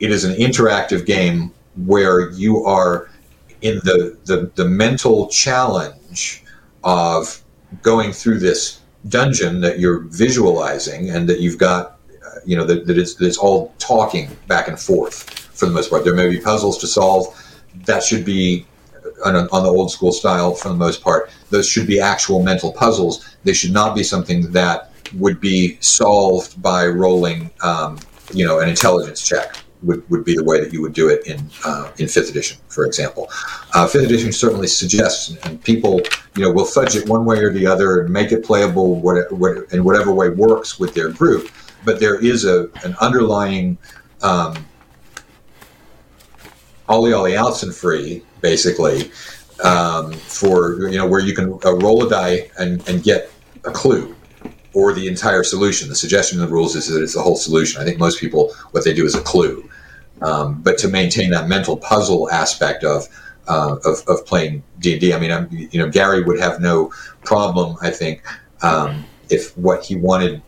it is an interactive game where you are in the mental challenge of going through this dungeon that you're visualizing, and that you've got that it's all talking back and forth. For the most part, there may be puzzles to solve. That should be on the old school style. For the most part, those should be actual mental puzzles. They should not be something that would be solved by rolling, an intelligence check. Would be the way that you would do it in 5th edition, for example. 5th edition certainly suggests, and people will fudge it one way or the other and make it playable in whatever way works with their group. But there is an underlying ollie outs and free, basically, for where you can roll a die and get a clue or the entire solution. The suggestion of the rules is that it's the whole solution. I think most people, what they do is a clue, but to maintain that mental puzzle aspect of playing D&D. I mean, Gary would have no problem, I think, if what he wanted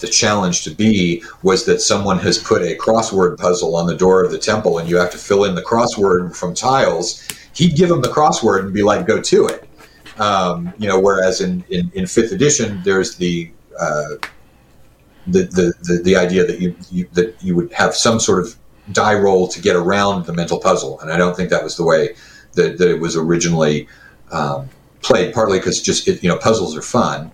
the challenge to be was that someone has put a crossword puzzle on the door of the temple and you have to fill in the crossword from tiles, he'd give them the crossword and be like, go to it. Whereas in 5th edition, there's the idea that you would have some sort of die roll to get around the mental puzzle. And I don't think that was the way that it was originally played, partly because puzzles are fun.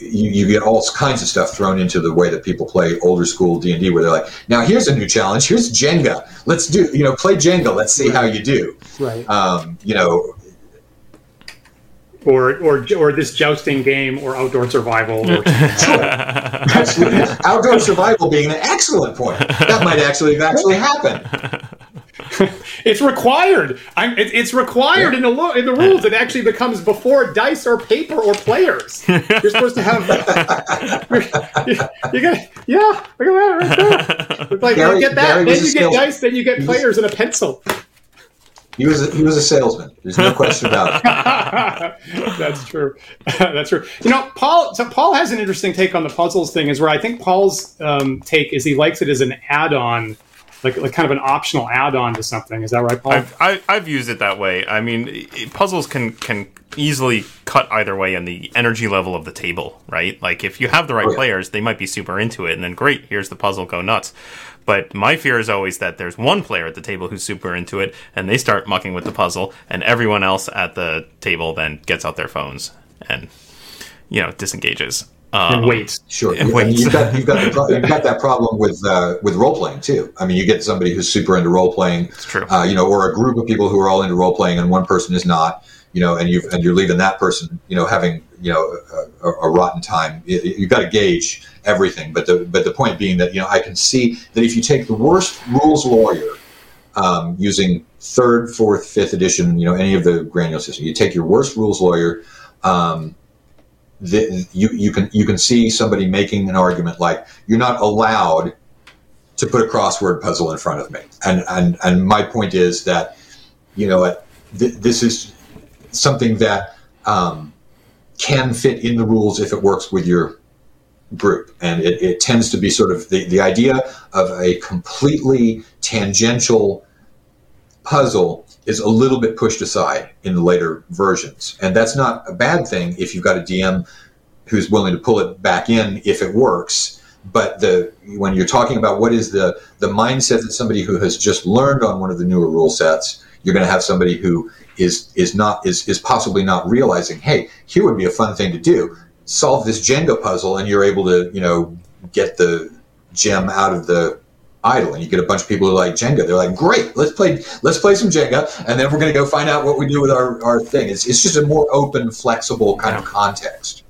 You get all kinds of stuff thrown into the way that people play older school D&D, where they're like, now here's a new challenge. Here's Jenga. Let's do, play Jenga. Let's see how you do. Right. Or this jousting game or outdoor survival. Sure. Absolutely. Outdoor survival being an excellent point. That might actually happen. It's required. It's required in the rules. It actually becomes before dice or paper or players. You're supposed to have. You got look at that right there. It's like Gary, you get that, then you get dice, then you get players and a pencil. He was a salesman. There's no question about it. That's true. That's true. You know, Paul has an interesting take on the puzzles thing, is where I think Paul's take is he likes it as an add-on, like kind of an optional add-on to something. Is that right, Paul? I've used it that way. I mean, puzzles can easily cut either way on the energy level of the table, right? Like, if you have the right players, they might be super into it, and then great, here's the puzzle, go nuts. But my fear is always that there's one player at the table who's super into it, and they start mucking with the puzzle, and everyone else at the table then gets out their phones and, you know, disengages. And waits. Sure. And waits. You've got that problem with role-playing, too. I mean, you get somebody who's super into role-playing, it's true. You know, or a group of people who are all into role-playing, and one person is not, you know, and you're leaving that person, you know, having, you know, a rotten time. You've got to gauge everything, but the point being that, you know, I can see that if you take the worst rules lawyer using 3rd, 4th, 5th edition, you know, any of the granule system, you take your worst rules lawyer, you can see somebody making an argument like, you're not allowed to put a crossword puzzle in front of me, and my point is that, you know, this is something that can fit in the rules if it works with your group. And it tends to be sort of the idea of a completely tangential puzzle is a little bit pushed aside in the later versions. And that's not a bad thing if you've got a DM who's willing to pull it back in if it works. But when you're talking about what is the mindset that somebody who has just learned on one of the newer rule sets, you're going to have somebody who is possibly not realizing, hey, here would be a fun thing to do. Solve this Jenga puzzle, and you're able to, you know, get the gem out of the idol. And you get a bunch of people who like Jenga. They're like, great, let's play some Jenga, and then we're going to go find out what we do with our thing. It's just a more open, flexible kind of context.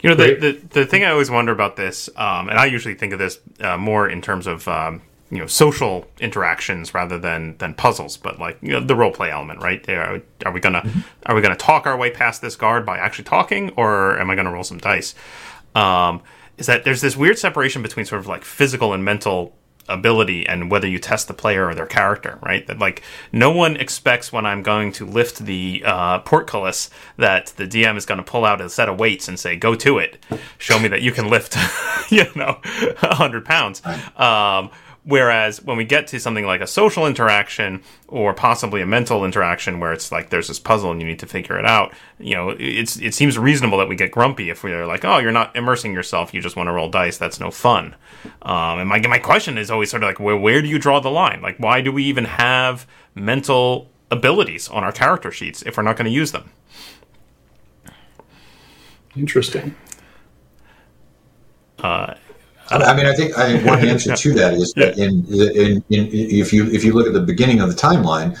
You know, the thing I always wonder about this, and I usually think of this more in terms of you know, social interactions rather than puzzles, but, like, you know, the role play element, right? Are we gonna talk our way past this guard by actually talking, or am I gonna roll some dice? Is that there's this weird separation between sort of like physical and mental ability and whether you test the player or their character, right? That, like, no one expects when I'm going to lift the portcullis that the DM is going to pull out a set of weights and say, go to it, show me that you can lift, you know, 100 pounds. Whereas when we get to something like a social interaction or possibly a mental interaction where it's like there's this puzzle and you need to figure it out, you know, it seems reasonable that we get grumpy if we're like, oh, you're not immersing yourself. You just want to roll dice. That's no fun. And my question is always sort of like, where do you draw the line? Like, why do we even have mental abilities on our character sheets if we're not going to use them? Interesting. I think one answer to that is that if you look at the beginning of the timeline,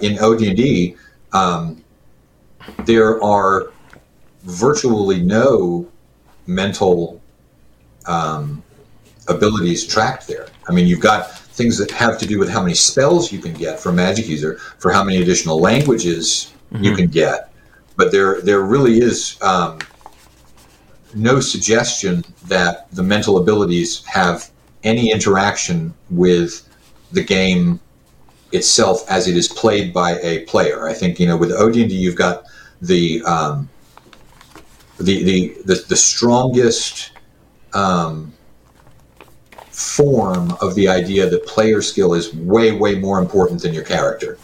in OD&D, there are virtually no mental abilities tracked there. I mean, you've got things that have to do with how many spells you can get for a magic user, for how many additional languages you can get, but there really is no suggestion that the mental abilities have any interaction with the game itself as it is played by a player. I think, you know, with OD&D, you've got the strongest form of the idea that player skill is way, way more important than your character.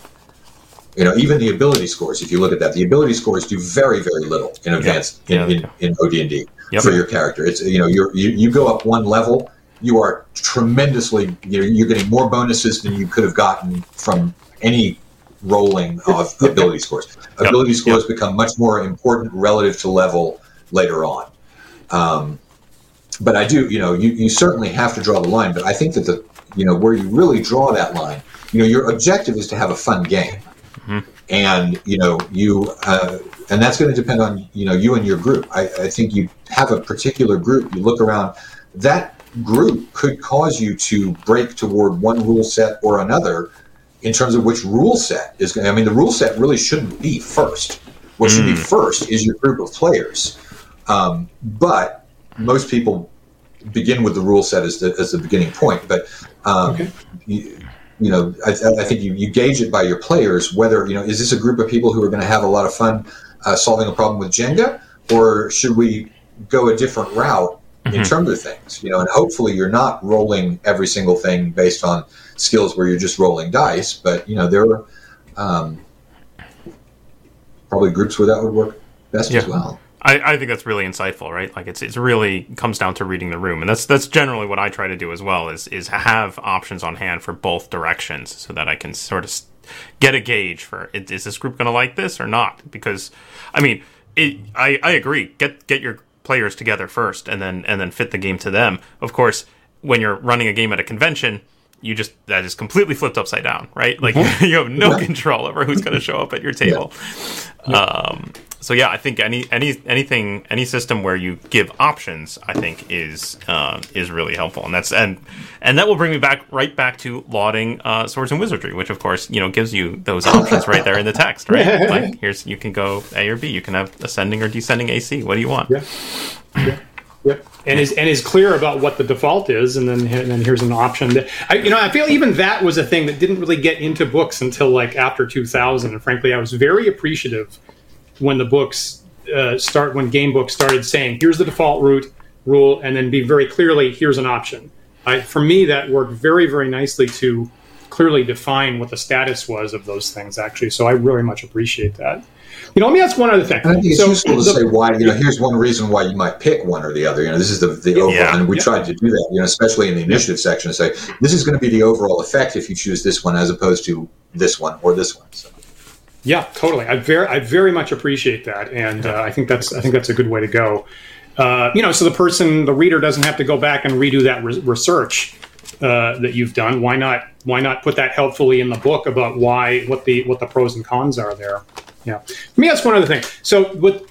You know, even the ability scores, if you look at that, the ability scores do very, very little in advanced in OD&D for your character. It's, you know, you go up one level, you are tremendously, you know, you're getting more bonuses than you could have gotten from any rolling of ability scores. Ability scores become much more important relative to level later on. But I do, you know, you certainly have to draw the line, but I think that you know, where you really draw that line, you know, your objective is to have a fun game. Mm-hmm. And, you know, and that's going to depend on, you know, you and your group. I think you have a particular group. You look around, that group could cause you to break toward one rule set or another in terms of which rule set is going to, I mean, the rule set really shouldn't be first. What should be first is your group of players. But most people begin with the rule set as the beginning point. But you know, I think you gauge it by your players, whether, you know, is this a group of people who are going to have a lot of fun solving a problem with Jenga, or should we go a different route in terms of things, you know? And hopefully you're not rolling every single thing based on skills where you're just rolling dice, but, you know, there are probably groups where that would work best as well. I think that's really insightful, right? Like it's really comes down to reading the room, and that's generally what I try to do as well, is have options on hand for both directions, so that I can sort of get a gauge for, is this group going to like this or not? Because, I mean, I agree. Get your players together first, and then fit the game to them. Of course, when you're running a game at a convention, that is completely flipped upside down, right? Like you have no control over who's going to show up at your table. So yeah, I think any system where you give options, I think is really helpful, and that's and that will bring me right back to lauding Swords and Wizardry, which of course, you know, gives you those options right there in the text, right? Like you can go A or B, you can have ascending or descending AC. What do you want? Yep. And is clear about what the default is, and then here's an option that I feel even that was a thing that didn't really get into books until like after 2000, and frankly, I was very appreciative when the books when game books started saying, here's the default rule, and then be very clearly, here's an option. For me, that worked very, very nicely to clearly define what the status was of those things, actually. So I really much appreciate that. You know, let me ask one other thing. And I think it's useful to say why, you know, here's one reason why you might pick one or the other. You know, this is the overall, and we tried to do that, you know, especially in the initiative section, to say, this is going to be the overall effect if you choose this one as opposed to this one or this one. So. Yeah, totally. I very much appreciate that, and I think that's a good way to go. You know, so the reader doesn't have to go back and redo that research that you've done. Why not put that helpfully in the book about what the pros and cons are there? Yeah. Let me ask one other thing. So with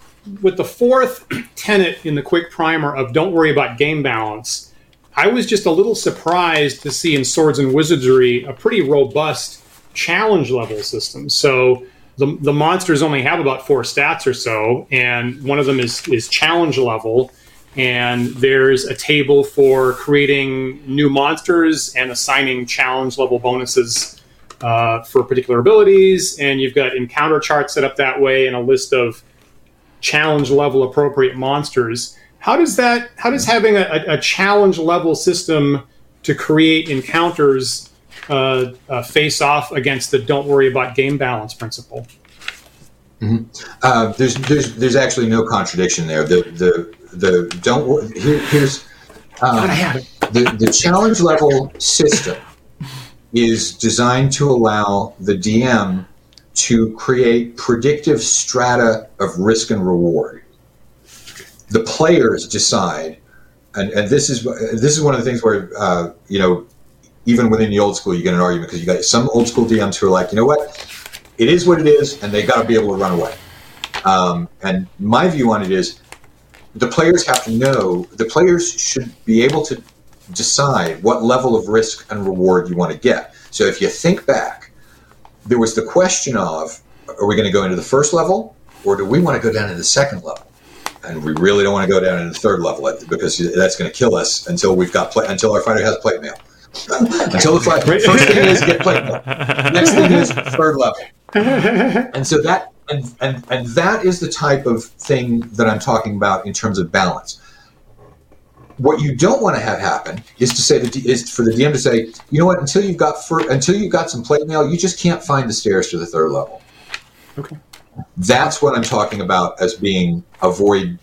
the fourth tenet in the quick primer of don't worry about game balance, I was just a little surprised to see in Swords and Wizardry a pretty robust challenge level system. So the monsters only have about 4 stats or so, and one of them is challenge level, and there's a table for creating new monsters and assigning challenge level bonuses for particular abilities, and you've got encounter charts set up that way and a list of challenge level appropriate monsters. How does having a challenge level system to create encounters face off against the don't worry about game balance principle? There's actually no contradiction there. The don't worry, here's the challenge level system is designed to allow the DM to create predictive strata of risk and reward. The players decide, and this is one of the things where you know, even within the old school, you get an argument, because you got some old school DMs who are like, you know what, it is what it is, and they got to be able to run away. And my view on it is, the players should be able to decide what level of risk and reward you want to get. So if you think back, there was the question of, are we going to go into the first level, or do we want to go down to the second level? And we really don't want to go down to the third level, because that's going to kill us until our fighter has plate mail. Until the first thing is get played. Next thing is third level, and so that and that is the type of thing that I'm talking about in terms of balance. What you don't want to have happen is for the DM to say, you know what, until you've got some plate mail, you just can't find the stairs to the third level. Okay, that's what I'm talking about as being avoid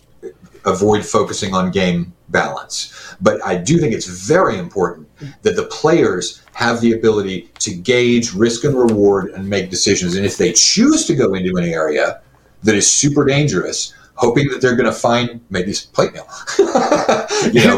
focusing on game balance. But I do think it's very important that the players have the ability to gauge risk and reward and make decisions. And if they choose to go into an area that is super dangerous, hoping that they're going to find maybe plate mail, you know,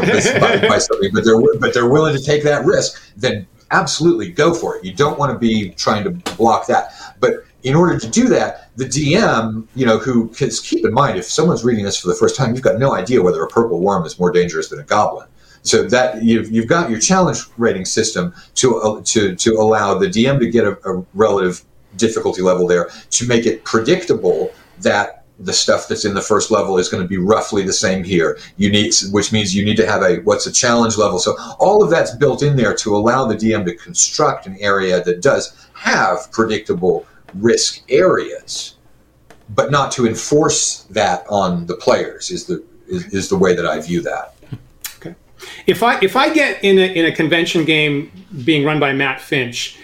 by something, but they're willing to take that risk, then absolutely go for it. You don't want to be trying to block that. But in order to do that, the DM, you know, who, because keep in mind, if someone's reading this for the first time, you've got no idea whether a purple worm is more dangerous than a goblin. So that you've got your challenge rating system to allow the DM to get a relative difficulty level there, to make it predictable that the stuff that's in the first level is going to be roughly the same here. You need, which means you need to have what's a challenge level. So all of that's built in there to allow the DM to construct an area that does have predictable risk areas, but not to enforce that on the players is the way that I view that. Okay. If I get in a convention game being run by Matt Finch,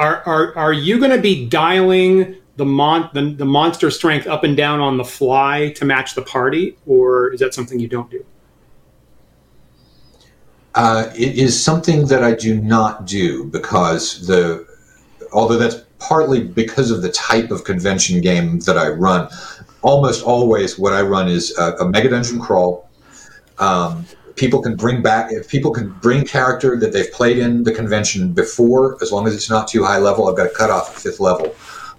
are you going to be dialing the monster strength up and down on the fly to match the party, or is that something you don't do? It is something that I do not do, because although that's partly because of the type of convention game that I run, almost always what I run is a mega dungeon crawl. People can bring character that they've played in the convention before, as long as it's not too high level. I've got a cutoff at 5th level.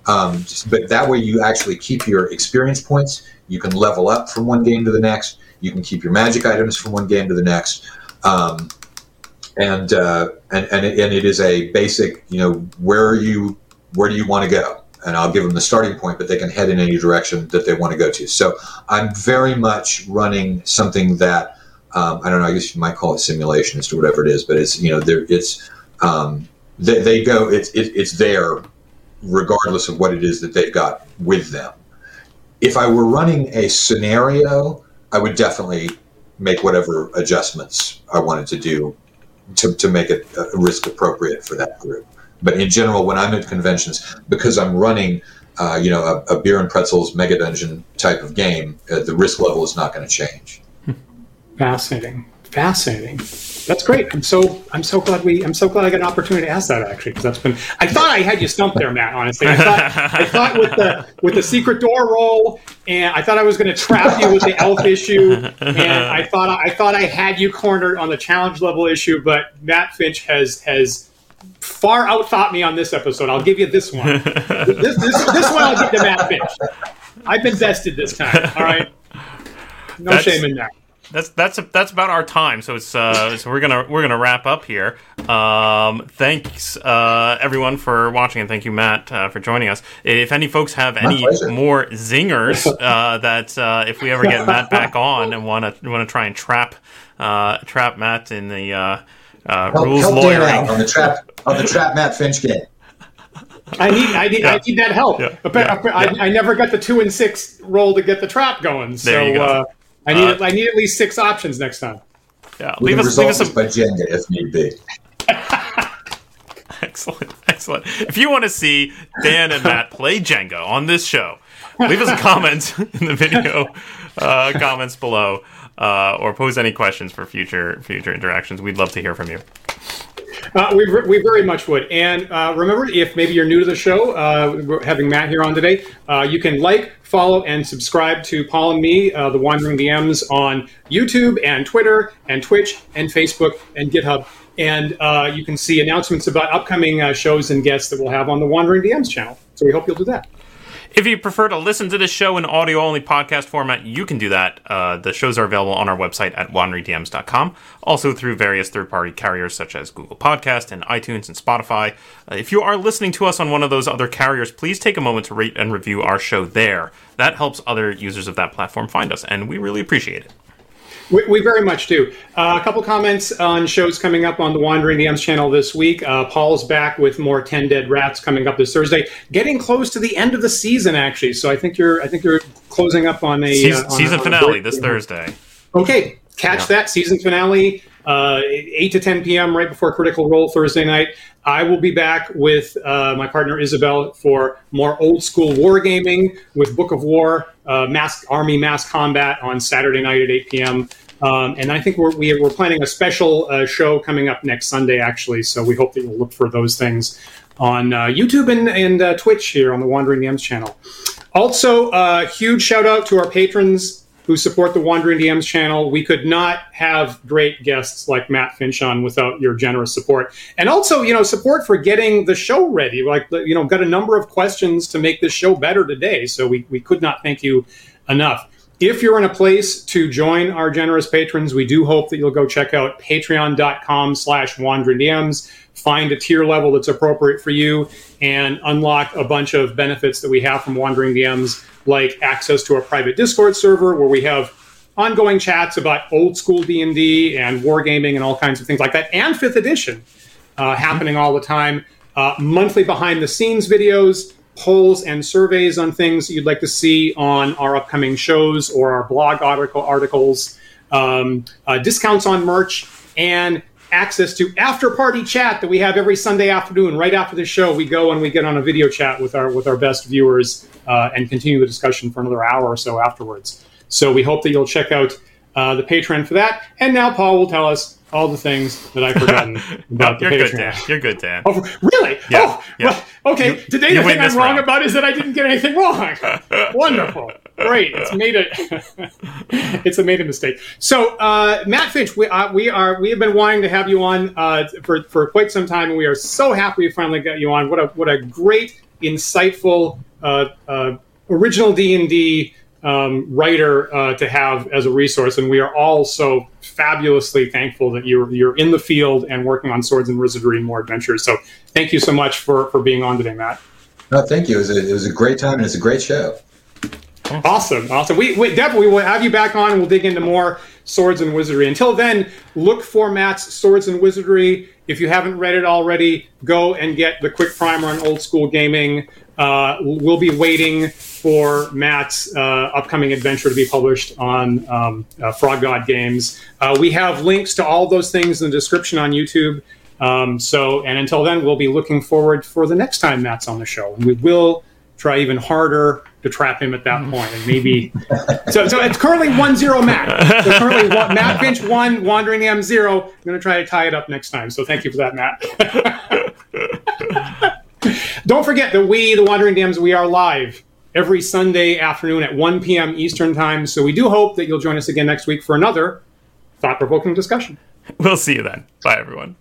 But that way you actually keep your experience points. You can level up from one game to the next. You can keep your magic items from one game to the next. And it is a basic, where do you want to go? And I'll give them the starting point, but they can head in any direction that they want to go to. So I'm very much running something that, I don't know, I guess you might call it simulation as to whatever it is, but it's, it's there, regardless of what it is that they've got with them. If I were running a scenario, I would definitely make whatever adjustments I wanted to do to make it risk appropriate for that group. But in general, when I'm at conventions, because I'm running, a beer and pretzels mega dungeon type of game, the risk level is not going to change. Fascinating. That's great. I'm so glad I got an opportunity to ask that, actually, because I thought I had you stumped there, Matt, honestly. I thought with the secret door roll, and I thought I was going to trap you with the elf issue, and I thought I had you cornered on the challenge level issue, but Matt Finch has far outthought me on this episode. I'll give you this one. This one I'll give to Matt Finch. I've invested this time. All right. No shame in that. That's about our time. So it's so we're gonna wrap up here. Thanks everyone for watching, and thank you, Matt, for joining us. If any folks have any more zingers, that if we ever get Matt back on and want to try and trap Matt in the rules lawyering on the trap Matt Finch game. I need that help. Yeah. I never got the 2 and 6 roll to get the trap going. So. There you go. I need at least 6 options next time. Yeah, leave us some agenda if need be. Excellent. If you want to see Dan and Matt play Jenga on this show, leave us a comment in the video comments below, or pose any questions for future interactions. We'd love to hear from you. We very much would. And remember, if maybe you're new to the show, we're having Matt here on today, you can like, follow, and subscribe to Paul and me, the Wandering DMs, on YouTube and Twitter and Twitch and Facebook and GitHub. And you can see announcements about upcoming shows and guests that we'll have on the Wandering DMs channel. So we hope you'll do that. If you prefer to listen to this show in audio-only podcast format, you can do that. The shows are available on our website at wanderydms.com, also through various third-party carriers such as Google Podcast and iTunes and Spotify. If you are listening to us on one of those other carriers, please take a moment to rate and review our show there. That helps other users of that platform find us, and we really appreciate it. We very much do. A couple comments on shows coming up on the Wandering DMs channel this week. Paul's back with more 10 Dead Rats coming up this Thursday. Getting close to the end of the season, actually. So I think you're closing up on a season finale this Thursday. Okay, catch that season finale, 8 to 10 p.m. right before Critical Role Thursday night. I will be back with my partner Isabel for more old school wargaming with Book of War, Army Mass Combat on Saturday night at 8 p.m. And I think we're planning a special show coming up next Sunday, actually. So we hope that you'll look for those things on YouTube and Twitch here on the Wandering DMs channel. Also, a huge shout out to our patrons who support the Wandering DMs channel. We could not have great guests like Matt Finch on without your generous support. And also, support for getting the show ready. Like, got a number of questions to make this show better today. So we could not thank you enough. If you're in a place to join our generous patrons, we do hope that you'll go check out patreon.com/WanderingDMs, find a tier level that's appropriate for you, and unlock a bunch of benefits that we have from Wandering DMs, like access to a private Discord server where we have ongoing chats about old school D&D and wargaming and all kinds of things like that, and 5th edition happening all the time, monthly behind-the-scenes videos, polls and surveys on things that you'd like to see on our upcoming shows or our blog articles, discounts on merch, and access to after-party chat that we have every Sunday afternoon. Right after the show, we go and we get on a video chat with our best viewers and continue the discussion for another hour or so afterwards. So we hope that you'll check out the Patreon for that. And now Paul will tell us all the things that I've forgotten about the Patreon. Good, Dan. You're good, Dan. Oh, really? Yeah. Oh, yeah. Well, okay. Today the thing I'm wrong about is that I didn't get anything wrong. Wonderful. Great. It's made a mistake. So, Matt Finch, we have been wanting to have you on for quite some time, and we are so happy we finally got you on. What a great, insightful, original D&D writer to have as a resource, and we are all so fabulously thankful that you're in the field and working on Swords and Wizardry and more adventures. So thank you so much for being on today, Matt. No, thank you. It was a great time, and it's a great show. Awesome. We definitely will have you back on, and we'll dig into more Swords and Wizardry. Until then, look for Matt's Swords and Wizardry. If you haven't read it already, go and get the Quick Primer on Old School Gaming. We'll be waiting for Matt's upcoming adventure to be published on Frog God Games. We have links to all those things in the description on YouTube. And until then, we'll be looking forward for the next time Matt's on the show. And we will try even harder to trap him at that point. And maybe... So it's currently 1-0 Matt. So currently Matt Finch 1, Wandering DM 0. I'm going to try to tie it up next time. So thank you for that, Matt. Don't forget that the Wandering DMs, we are live every Sunday afternoon at 1 p.m. Eastern time. So we do hope that you'll join us again next week for another thought-provoking discussion. We'll see you then. Bye, everyone.